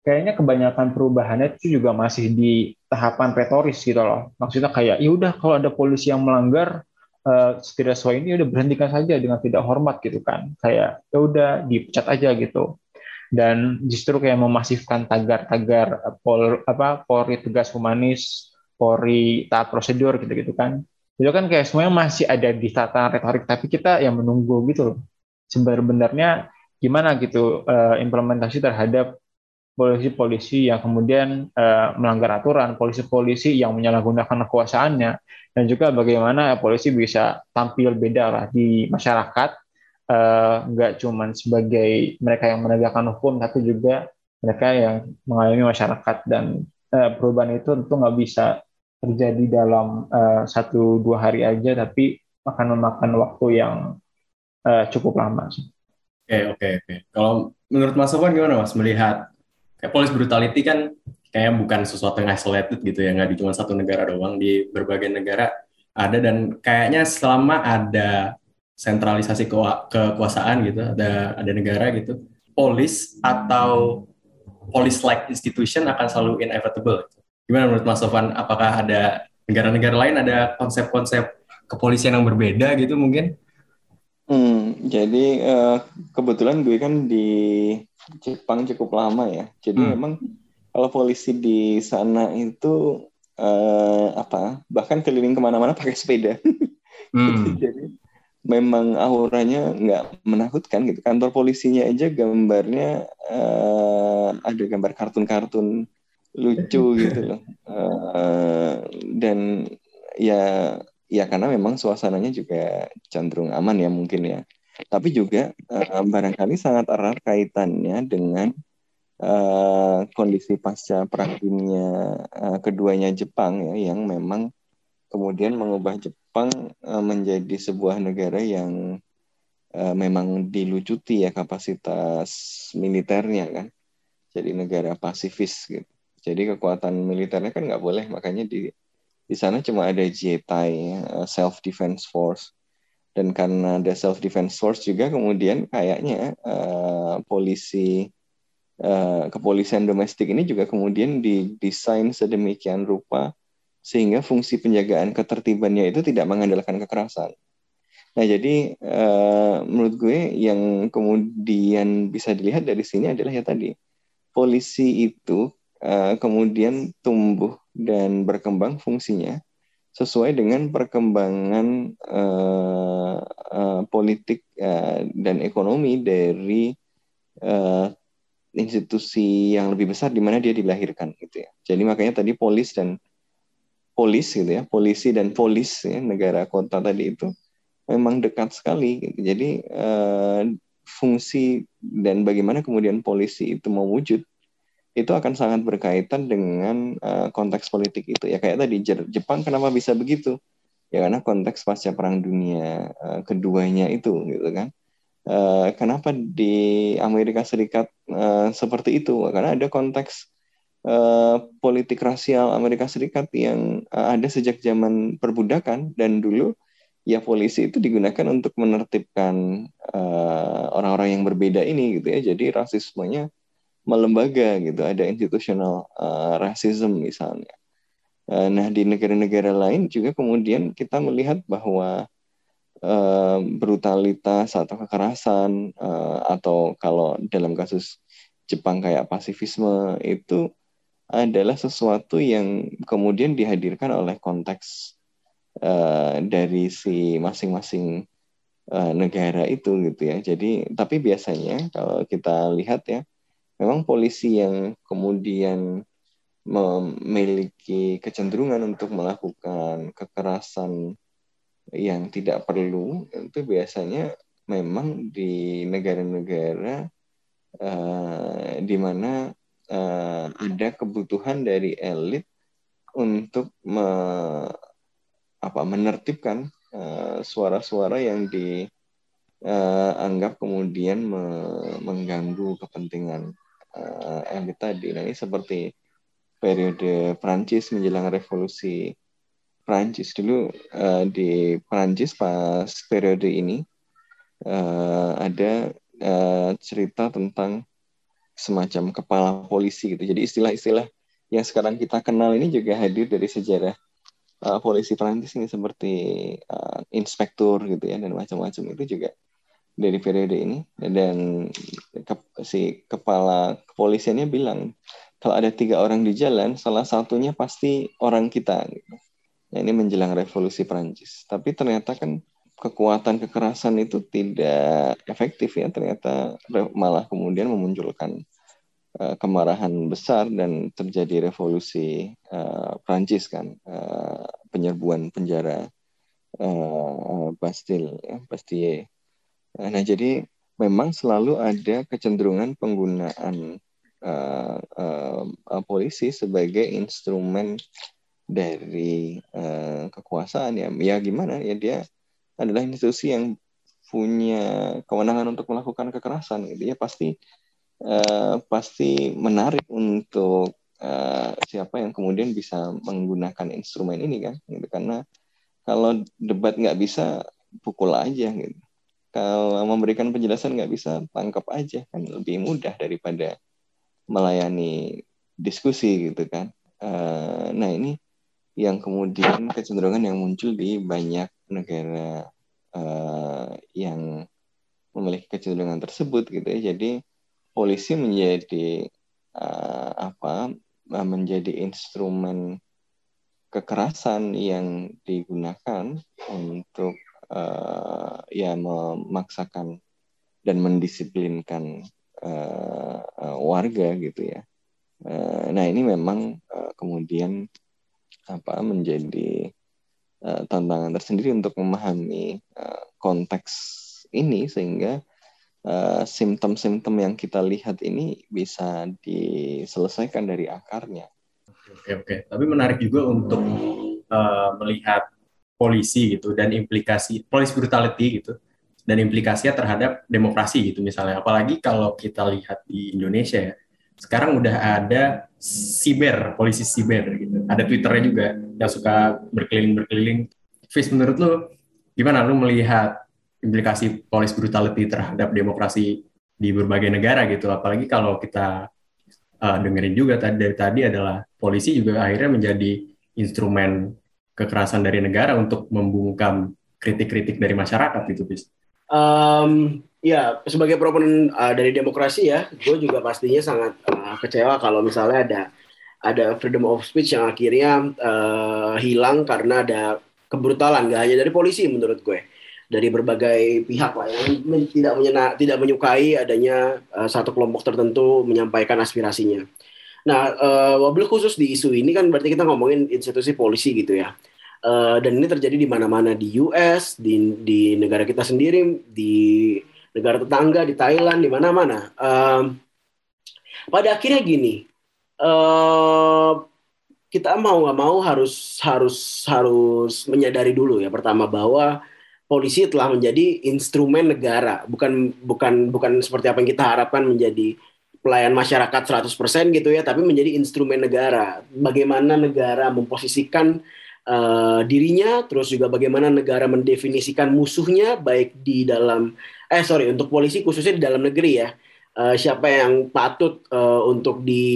kayaknya kebanyakan perubahannya itu juga masih di tahapan retoris gitu loh. Maksudnya kayak, ya udah kalau ada polisi yang melanggar uh, tidak sesuai ini, udah berhentikan saja dengan tidak hormat gitu kan. Kayak, ya udah dipecat aja gitu. Dan justru kayak memasifkan tagar-tagar pol, apa, Polri tegas humanis, Polri taat prosedur gitu-gitu kan. Itu kan kayak semuanya masih ada di tataran retorik, tapi kita yang menunggu gitu loh. Sebenarnya gimana gitu uh, implementasi terhadap polisi-polisi yang kemudian uh, melanggar aturan, polisi-polisi yang menyalahgunakan kekuasaannya, dan juga bagaimana polisi bisa tampil beda lah di masyarakat, uh, nggak cuma sebagai mereka yang menegakkan hukum, tapi juga mereka yang mengayomi masyarakat. Dan uh, perubahan itu tentu nggak bisa terjadi dalam satu uh, dua hari aja, tapi akan memakan waktu yang uh, cukup lama. Oke, okay, oke, okay, oke. Okay. Kalau menurut Mas Soban gimana, Mas, melihat kayak police brutality kan kayak bukan sesuatu yang isolated gitu ya, nggak di cuma satu negara doang, di berbagai negara ada. Dan kayaknya selama ada sentralisasi kekuasaan gitu, ada ada negara gitu, police atau police-like institution akan selalu inevitable. Gimana menurut Mas Sofan, apakah ada negara-negara lain ada konsep-konsep kepolisian yang berbeda gitu mungkin? Hmm, jadi uh, kebetulan gue kan di Jepang cukup lama ya. Jadi hmm. memang kalau polisi di sana itu uh, apa? Bahkan keliling kemana-mana pakai sepeda. Hmm. Jadi memang auranya nggak menakutkan gitu. Kantor polisinya aja gambarnya uh, ada gambar kartun-kartun lucu gitu loh. Uh, dan ya ya karena memang suasananya juga cenderung aman ya mungkin ya. Tapi juga uh, barangkali sangat erat kaitannya dengan uh, kondisi pasca perang dunia uh, keduanya Jepang ya, yang memang kemudian mengubah Jepang uh, menjadi sebuah negara yang uh, memang dilucuti ya kapasitas militernya kan. Jadi negara pasifis gitu. Jadi kekuatan militernya kan nggak boleh, makanya di di sana cuma ada Jietai, uh, self defense force. Dan karena ada self-defense force juga kemudian kayaknya uh, polisi, uh, kepolisian domestik ini juga kemudian didesain sedemikian rupa sehingga fungsi penjagaan ketertibannya itu tidak mengandalkan kekerasan. Nah jadi uh, menurut gue yang kemudian bisa dilihat dari sini adalah ya tadi, polisi itu uh, kemudian tumbuh dan berkembang fungsinya sesuai dengan perkembangan uh, uh, politik uh, dan ekonomi dari uh, institusi yang lebih besar di mana dia dilahirkan gitu ya. Jadi makanya tadi polis dan polis gitu ya, polisi dan polis ya, negara kota tadi itu memang dekat sekali gitu. Jadi uh, fungsi dan bagaimana kemudian polisi itu mewujud itu akan sangat berkaitan dengan uh, konteks politik itu. Ya kayak tadi Jepang kenapa bisa begitu? Ya karena konteks pasca perang dunia uh, keduanya itu gitu kan. Uh, kenapa di Amerika Serikat uh, seperti itu? Karena ada konteks uh, politik rasial Amerika Serikat yang uh, ada sejak zaman perbudakan, dan dulu ya polisi itu digunakan untuk menertibkan uh, orang-orang yang berbeda ini gitu ya. Jadi rasismenya melembaga gitu, ada institutional uh, racism misalnya. Uh, nah di negara-negara lain juga kemudian kita melihat bahwa uh, brutalitas atau kekerasan uh, atau kalau dalam kasus Jepang kayak pasifisme itu adalah sesuatu yang kemudian dihadirkan oleh konteks uh, dari si masing-masing uh, negara itu gitu ya. Jadi tapi biasanya kalau kita lihat ya, memang polisi yang kemudian memiliki kecenderungan untuk melakukan kekerasan yang tidak perlu itu biasanya memang di negara-negara uh, di mana uh, ada kebutuhan dari elit untuk me, apa, menertibkan uh, suara-suara yang dianggap uh, kemudian me, mengganggu kepentingan elit tadi. Nah ini seperti periode Prancis menjelang revolusi Prancis dulu uh, di Prancis pas periode ini uh, ada uh, cerita tentang semacam kepala polisi gitu. Jadi istilah-istilah yang sekarang kita kenal ini juga hadir dari sejarah uh, polisi Prancis ini, seperti uh, inspektur gitu ya dan macam-macam itu juga dari periode ini. Dan ke, si kepala kepolisiannya bilang kalau ada tiga orang di jalan salah satunya pasti orang kita gitu. Nah, ini menjelang revolusi Prancis, tapi ternyata kan kekuatan kekerasan itu tidak efektif ya, ternyata malah kemudian memunculkan uh, kemarahan besar dan terjadi revolusi uh, Prancis kan, uh, penyerbuan penjara uh, Bastille ya, Bastille. Nah, jadi memang selalu ada kecenderungan penggunaan uh, uh, polisi sebagai instrumen dari uh, kekuasaan ya. Ya gimana ya, dia adalah institusi yang punya kewenangan untuk melakukan kekerasan gitu ya, pasti uh, pasti menarik untuk uh, siapa yang kemudian bisa menggunakan instrumen ini kan gitu. Karena kalau debat nggak bisa, pukul aja gitu. Kalau memberikan penjelasan nggak bisa, tangkap aja kan, lebih mudah daripada melayani diskusi gitu kan. Uh, nah ini yang kemudian kecenderungan yang muncul di banyak negara uh, yang memiliki kecenderungan tersebut gitu ya. Jadi polisi menjadi uh, apa menjadi instrumen kekerasan yang digunakan untuk Uh, ya memaksakan dan mendisiplinkan uh, uh, warga gitu ya. Uh, nah ini memang uh, kemudian apa menjadi uh, tantangan tersendiri untuk memahami uh, konteks ini, sehingga uh, simptom-simptom yang kita lihat ini bisa diselesaikan dari akarnya. Oke, oke. Tapi menarik juga untuk uh, melihat polisi gitu dan implikasi police brutality gitu dan implikasinya terhadap demokrasi gitu misalnya. Apalagi kalau kita lihat di Indonesia ya, sekarang udah ada siber, polisi siber gitu. Ada Twitternya juga yang suka berkeliling-berkeliling. Fis, menurut lo gimana lo melihat implikasi police brutality terhadap demokrasi di berbagai negara gitu? Apalagi kalau kita uh, dengerin juga tadi, dari tadi adalah polisi juga akhirnya menjadi instrumen kekerasan dari negara untuk membungkam kritik-kritik dari masyarakat gitu, Fis. Um, ya, sebagai proponen uh, dari demokrasi ya, gue juga pastinya sangat uh, kecewa kalau misalnya ada ada freedom of speech yang akhirnya uh, hilang karena ada kebrutalan, gak hanya dari polisi menurut gue, dari berbagai pihak lah yang men- tidak menyena- tidak menyukai adanya uh, satu kelompok tertentu menyampaikan aspirasinya. Nah, uh, wabil khusus di isu ini kan berarti kita ngomongin institusi polisi gitu ya. Uh, dan ini terjadi di mana-mana, di U S, di, di negara kita sendiri, di negara tetangga, di Thailand, di mana-mana. Uh, pada akhirnya gini, uh, kita mau nggak mau harus harus harus menyadari dulu ya pertama bahwa polisi telah menjadi instrumen negara, bukan bukan bukan seperti apa yang kita harapkan menjadi pelayan masyarakat seratus persen gitu ya, tapi menjadi instrumen negara. Bagaimana negara memposisikan Uh, dirinya, terus juga bagaimana negara mendefinisikan musuhnya baik di dalam, eh sorry untuk polisi khususnya di dalam negeri ya, uh, siapa yang patut uh, untuk di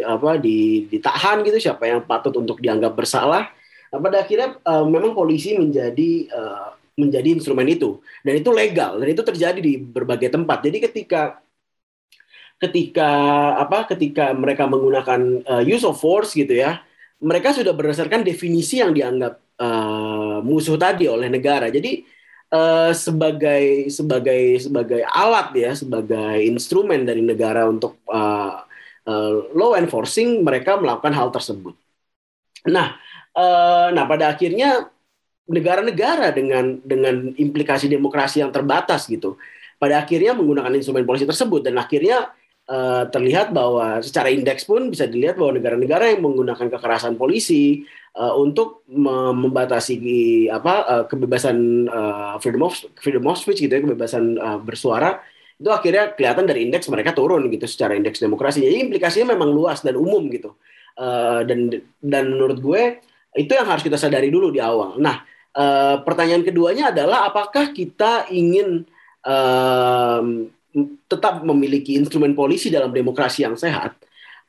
apa di ditahan gitu, siapa yang patut untuk dianggap bersalah. Nah, pada akhirnya uh, memang polisi menjadi uh, menjadi instrumen itu, dan itu legal dan itu terjadi di berbagai tempat. Jadi ketika ketika apa ketika mereka menggunakan uh, use of force gitu ya, mereka sudah berdasarkan definisi yang dianggap uh, musuh tadi oleh negara. Jadi uh, sebagai sebagai sebagai alat ya, sebagai instrumen dari negara untuk uh, uh, law enforcing, mereka melakukan hal tersebut. Nah, uh, nah pada akhirnya negara-negara dengan dengan implikasi demokrasi yang terbatas gitu, pada akhirnya menggunakan instrumen polisi tersebut, dan akhirnya Uh, terlihat bahwa secara indeks pun bisa dilihat bahwa negara-negara yang menggunakan kekerasan polisi uh, untuk membatasi apa uh, kebebasan uh, freedom of freedom of speech gitu ya, kebebasan uh, bersuara, itu akhirnya kelihatan dari indeks mereka turun gitu secara indeks demokrasi. Jadi implikasinya memang luas dan umum gitu, uh, dan dan menurut gue itu yang harus kita sadari dulu di awal. Nah, uh, pertanyaan keduanya adalah apakah kita ingin uh, tetap memiliki instrumen polisi dalam demokrasi yang sehat,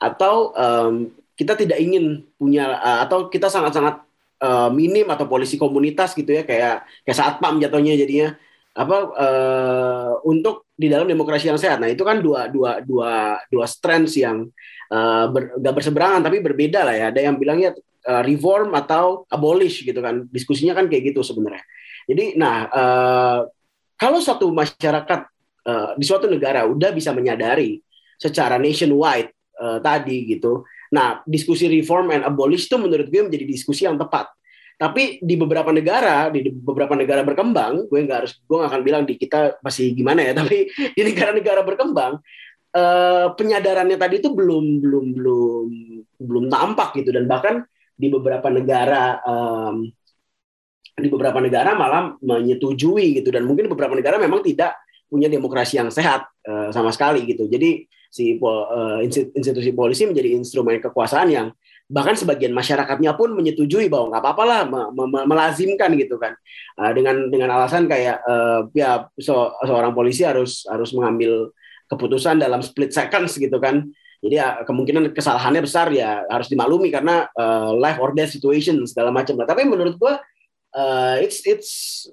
atau um, kita tidak ingin punya uh, atau kita sangat-sangat uh, minim atau polisi komunitas gitu ya, kayak kayak satpam jatuhnya jadinya apa uh, untuk di dalam demokrasi yang sehat. Nah, itu kan dua dua dua dua strands yang uh, ber, gak berseberangan tapi berbeda lah ya. Ada yang bilangnya uh, reform atau abolish gitu kan, diskusinya kan kayak gitu sebenarnya. Jadi nah uh, kalau suatu masyarakat Uh, di suatu negara udah bisa menyadari secara nationwide uh, tadi gitu. Nah, diskusi reform and abolish itu menurut gue menjadi diskusi yang tepat. Tapi di beberapa negara, di beberapa negara berkembang, gue nggak harus, gue nggak akan bilang di kita masih gimana ya. Tapi di negara-negara berkembang uh, penyadarannya tadi itu belum belum belum belum tampak gitu, dan bahkan di beberapa negara um, di beberapa negara malah menyetujui gitu, dan mungkin beberapa negara memang tidak punya demokrasi yang sehat uh, sama sekali gitu. Jadi si uh, institusi polisi menjadi instrumen kekuasaan yang bahkan sebagian masyarakatnya pun menyetujui bahwa nggak apa-apalah me- me- melazimkan gitu kan, uh, dengan dengan alasan kayak uh, ya so, seorang polisi harus harus mengambil keputusan dalam split seconds gitu kan. Jadi uh, kemungkinan kesalahannya besar ya harus dimaklumi karena uh, life or death situation segala macam. Nah, tapi menurut gua uh, it's it's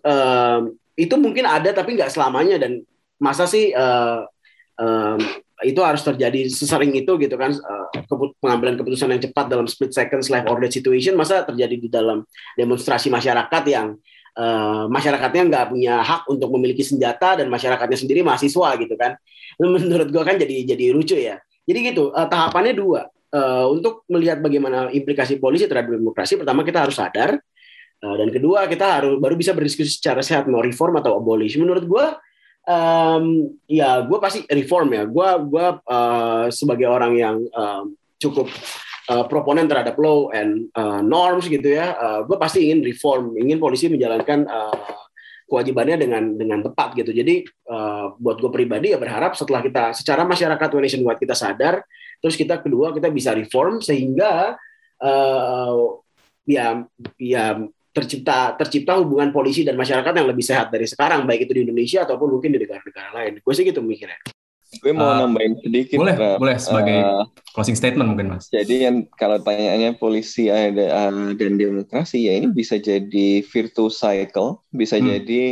uh, itu mungkin ada tapi nggak selamanya, dan masa sih uh, uh, itu harus terjadi sesering itu gitu kan, uh, keput- pengambilan keputusan yang cepat dalam split seconds life or death situation masa terjadi di dalam demonstrasi masyarakat yang uh, masyarakatnya nggak punya hak untuk memiliki senjata dan masyarakatnya sendiri mahasiswa gitu kan. Menurut gua kan jadi jadi lucu ya. Jadi gitu, uh, tahapannya dua uh, untuk melihat bagaimana implikasi polisi terhadap demokrasi. Pertama, kita harus sadar Nah, dan kedua, kita harus baru bisa berdiskusi secara sehat mau reform atau abolish. Menurut gue, um, ya gue pasti reform ya. Gue gue uh, sebagai orang yang um, cukup uh, proponen terhadap law and uh, norms gitu ya. Uh, gue pasti ingin reform, ingin polisi menjalankan uh, kewajibannya dengan dengan tepat gitu. Jadi uh, buat gue pribadi ya berharap setelah kita secara masyarakat nationwide kita sadar, terus kita kedua kita bisa reform sehingga uh, ya ya tercipta tercipta hubungan polisi dan masyarakat yang lebih sehat dari sekarang, baik itu di Indonesia ataupun mungkin di negara-negara lain. Gue sih gitu mikirnya. Gue mau uh, nambahin sedikit. Boleh, Rap. Boleh sebagai uh, closing statement mungkin, Mas. Jadi yang kalau tanyaannya polisi ada, uh, dan demokrasi, ya ini bisa jadi virtuous cycle, bisa hmm. jadi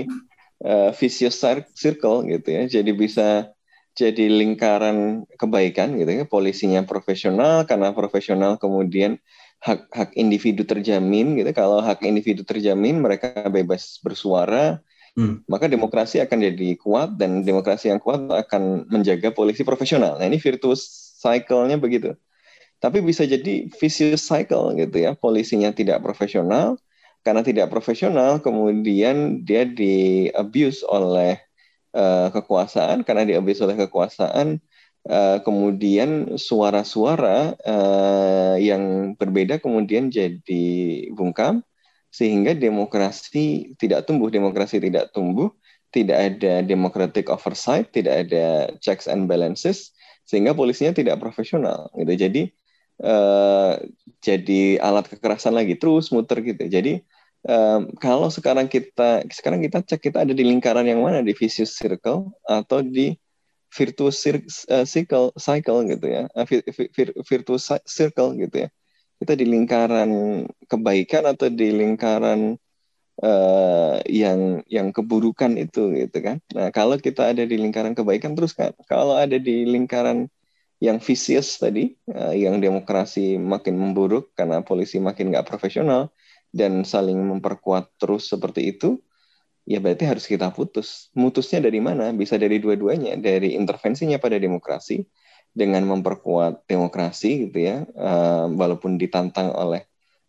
uh, vicious circle gitu ya. Jadi bisa jadi lingkaran kebaikan gitu ya. Polisinya profesional, karena profesional kemudian hak-hak individu terjamin gitu. Kalau hak individu terjamin, mereka bebas bersuara. Hmm. Maka demokrasi akan jadi kuat, dan demokrasi yang kuat akan menjaga polisi profesional. Nah ini virtuous cycle-nya begitu. Tapi bisa jadi vicious cycle gitu ya. Polisinya tidak profesional, karena tidak profesional kemudian dia di abuse oleh uh, kekuasaan, karena di abuse oleh kekuasaan uh, kemudian suara-suara uh, yang berbeda kemudian jadi bungkam, sehingga demokrasi tidak tumbuh, demokrasi tidak tumbuh, tidak ada democratic oversight, tidak ada checks and balances, sehingga polisinya tidak profesional gitu. Jadi eh, jadi alat kekerasan lagi, terus muter gitu. Jadi eh, kalau sekarang kita sekarang kita cek kita ada di lingkaran yang mana, di vicious circle atau di virtuous circle cycle gitu ya, virtuous circle gitu ya. Kita di lingkaran kebaikan atau di lingkaran uh, yang yang keburukan itu gitu kan. Nah, kalau kita ada di lingkaran kebaikan terus kan. Kalau ada di lingkaran yang vicious tadi, uh, yang demokrasi makin memburuk karena polisi makin nggak profesional dan saling memperkuat terus seperti itu, ya berarti harus kita putus. Mutusnya dari mana? Bisa dari dua-duanya, dari intervensinya pada demokrasi, dengan memperkuat demokrasi gitu ya, uh, walaupun ditantang oleh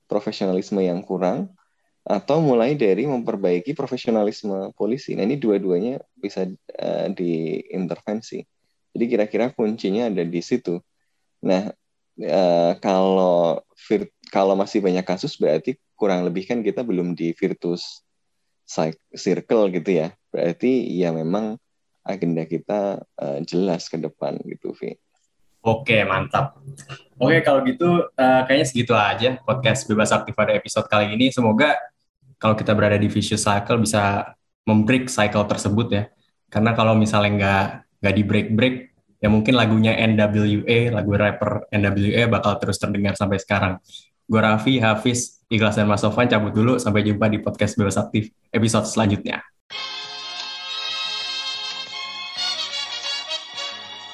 profesionalisme yang kurang, atau mulai dari memperbaiki profesionalisme polisi. Nah ini dua-duanya bisa uh, diintervensi. Jadi kira-kira kuncinya ada di situ. Nah uh, kalau vir- kalau masih banyak kasus berarti kurang lebih kan kita belum di virtuous circle gitu ya. Berarti ya memang agenda kita uh, jelas ke depan gitu, Vi. Oke, mantap. Oke, kalau gitu uh, kayaknya segitu aja podcast Bebas Aktif pada episode kali ini. Semoga kalau kita berada di vicious cycle bisa membreak cycle tersebut ya. Karena kalau misalnya nggak nggak di break-break, ya mungkin lagunya N W A, lagu rapper N W A bakal terus terdengar sampai sekarang. Gue Raffi, Hafiz, Ikhlas, dan Mas Sofan cabut dulu. Sampai jumpa di podcast Bebas Aktif episode selanjutnya.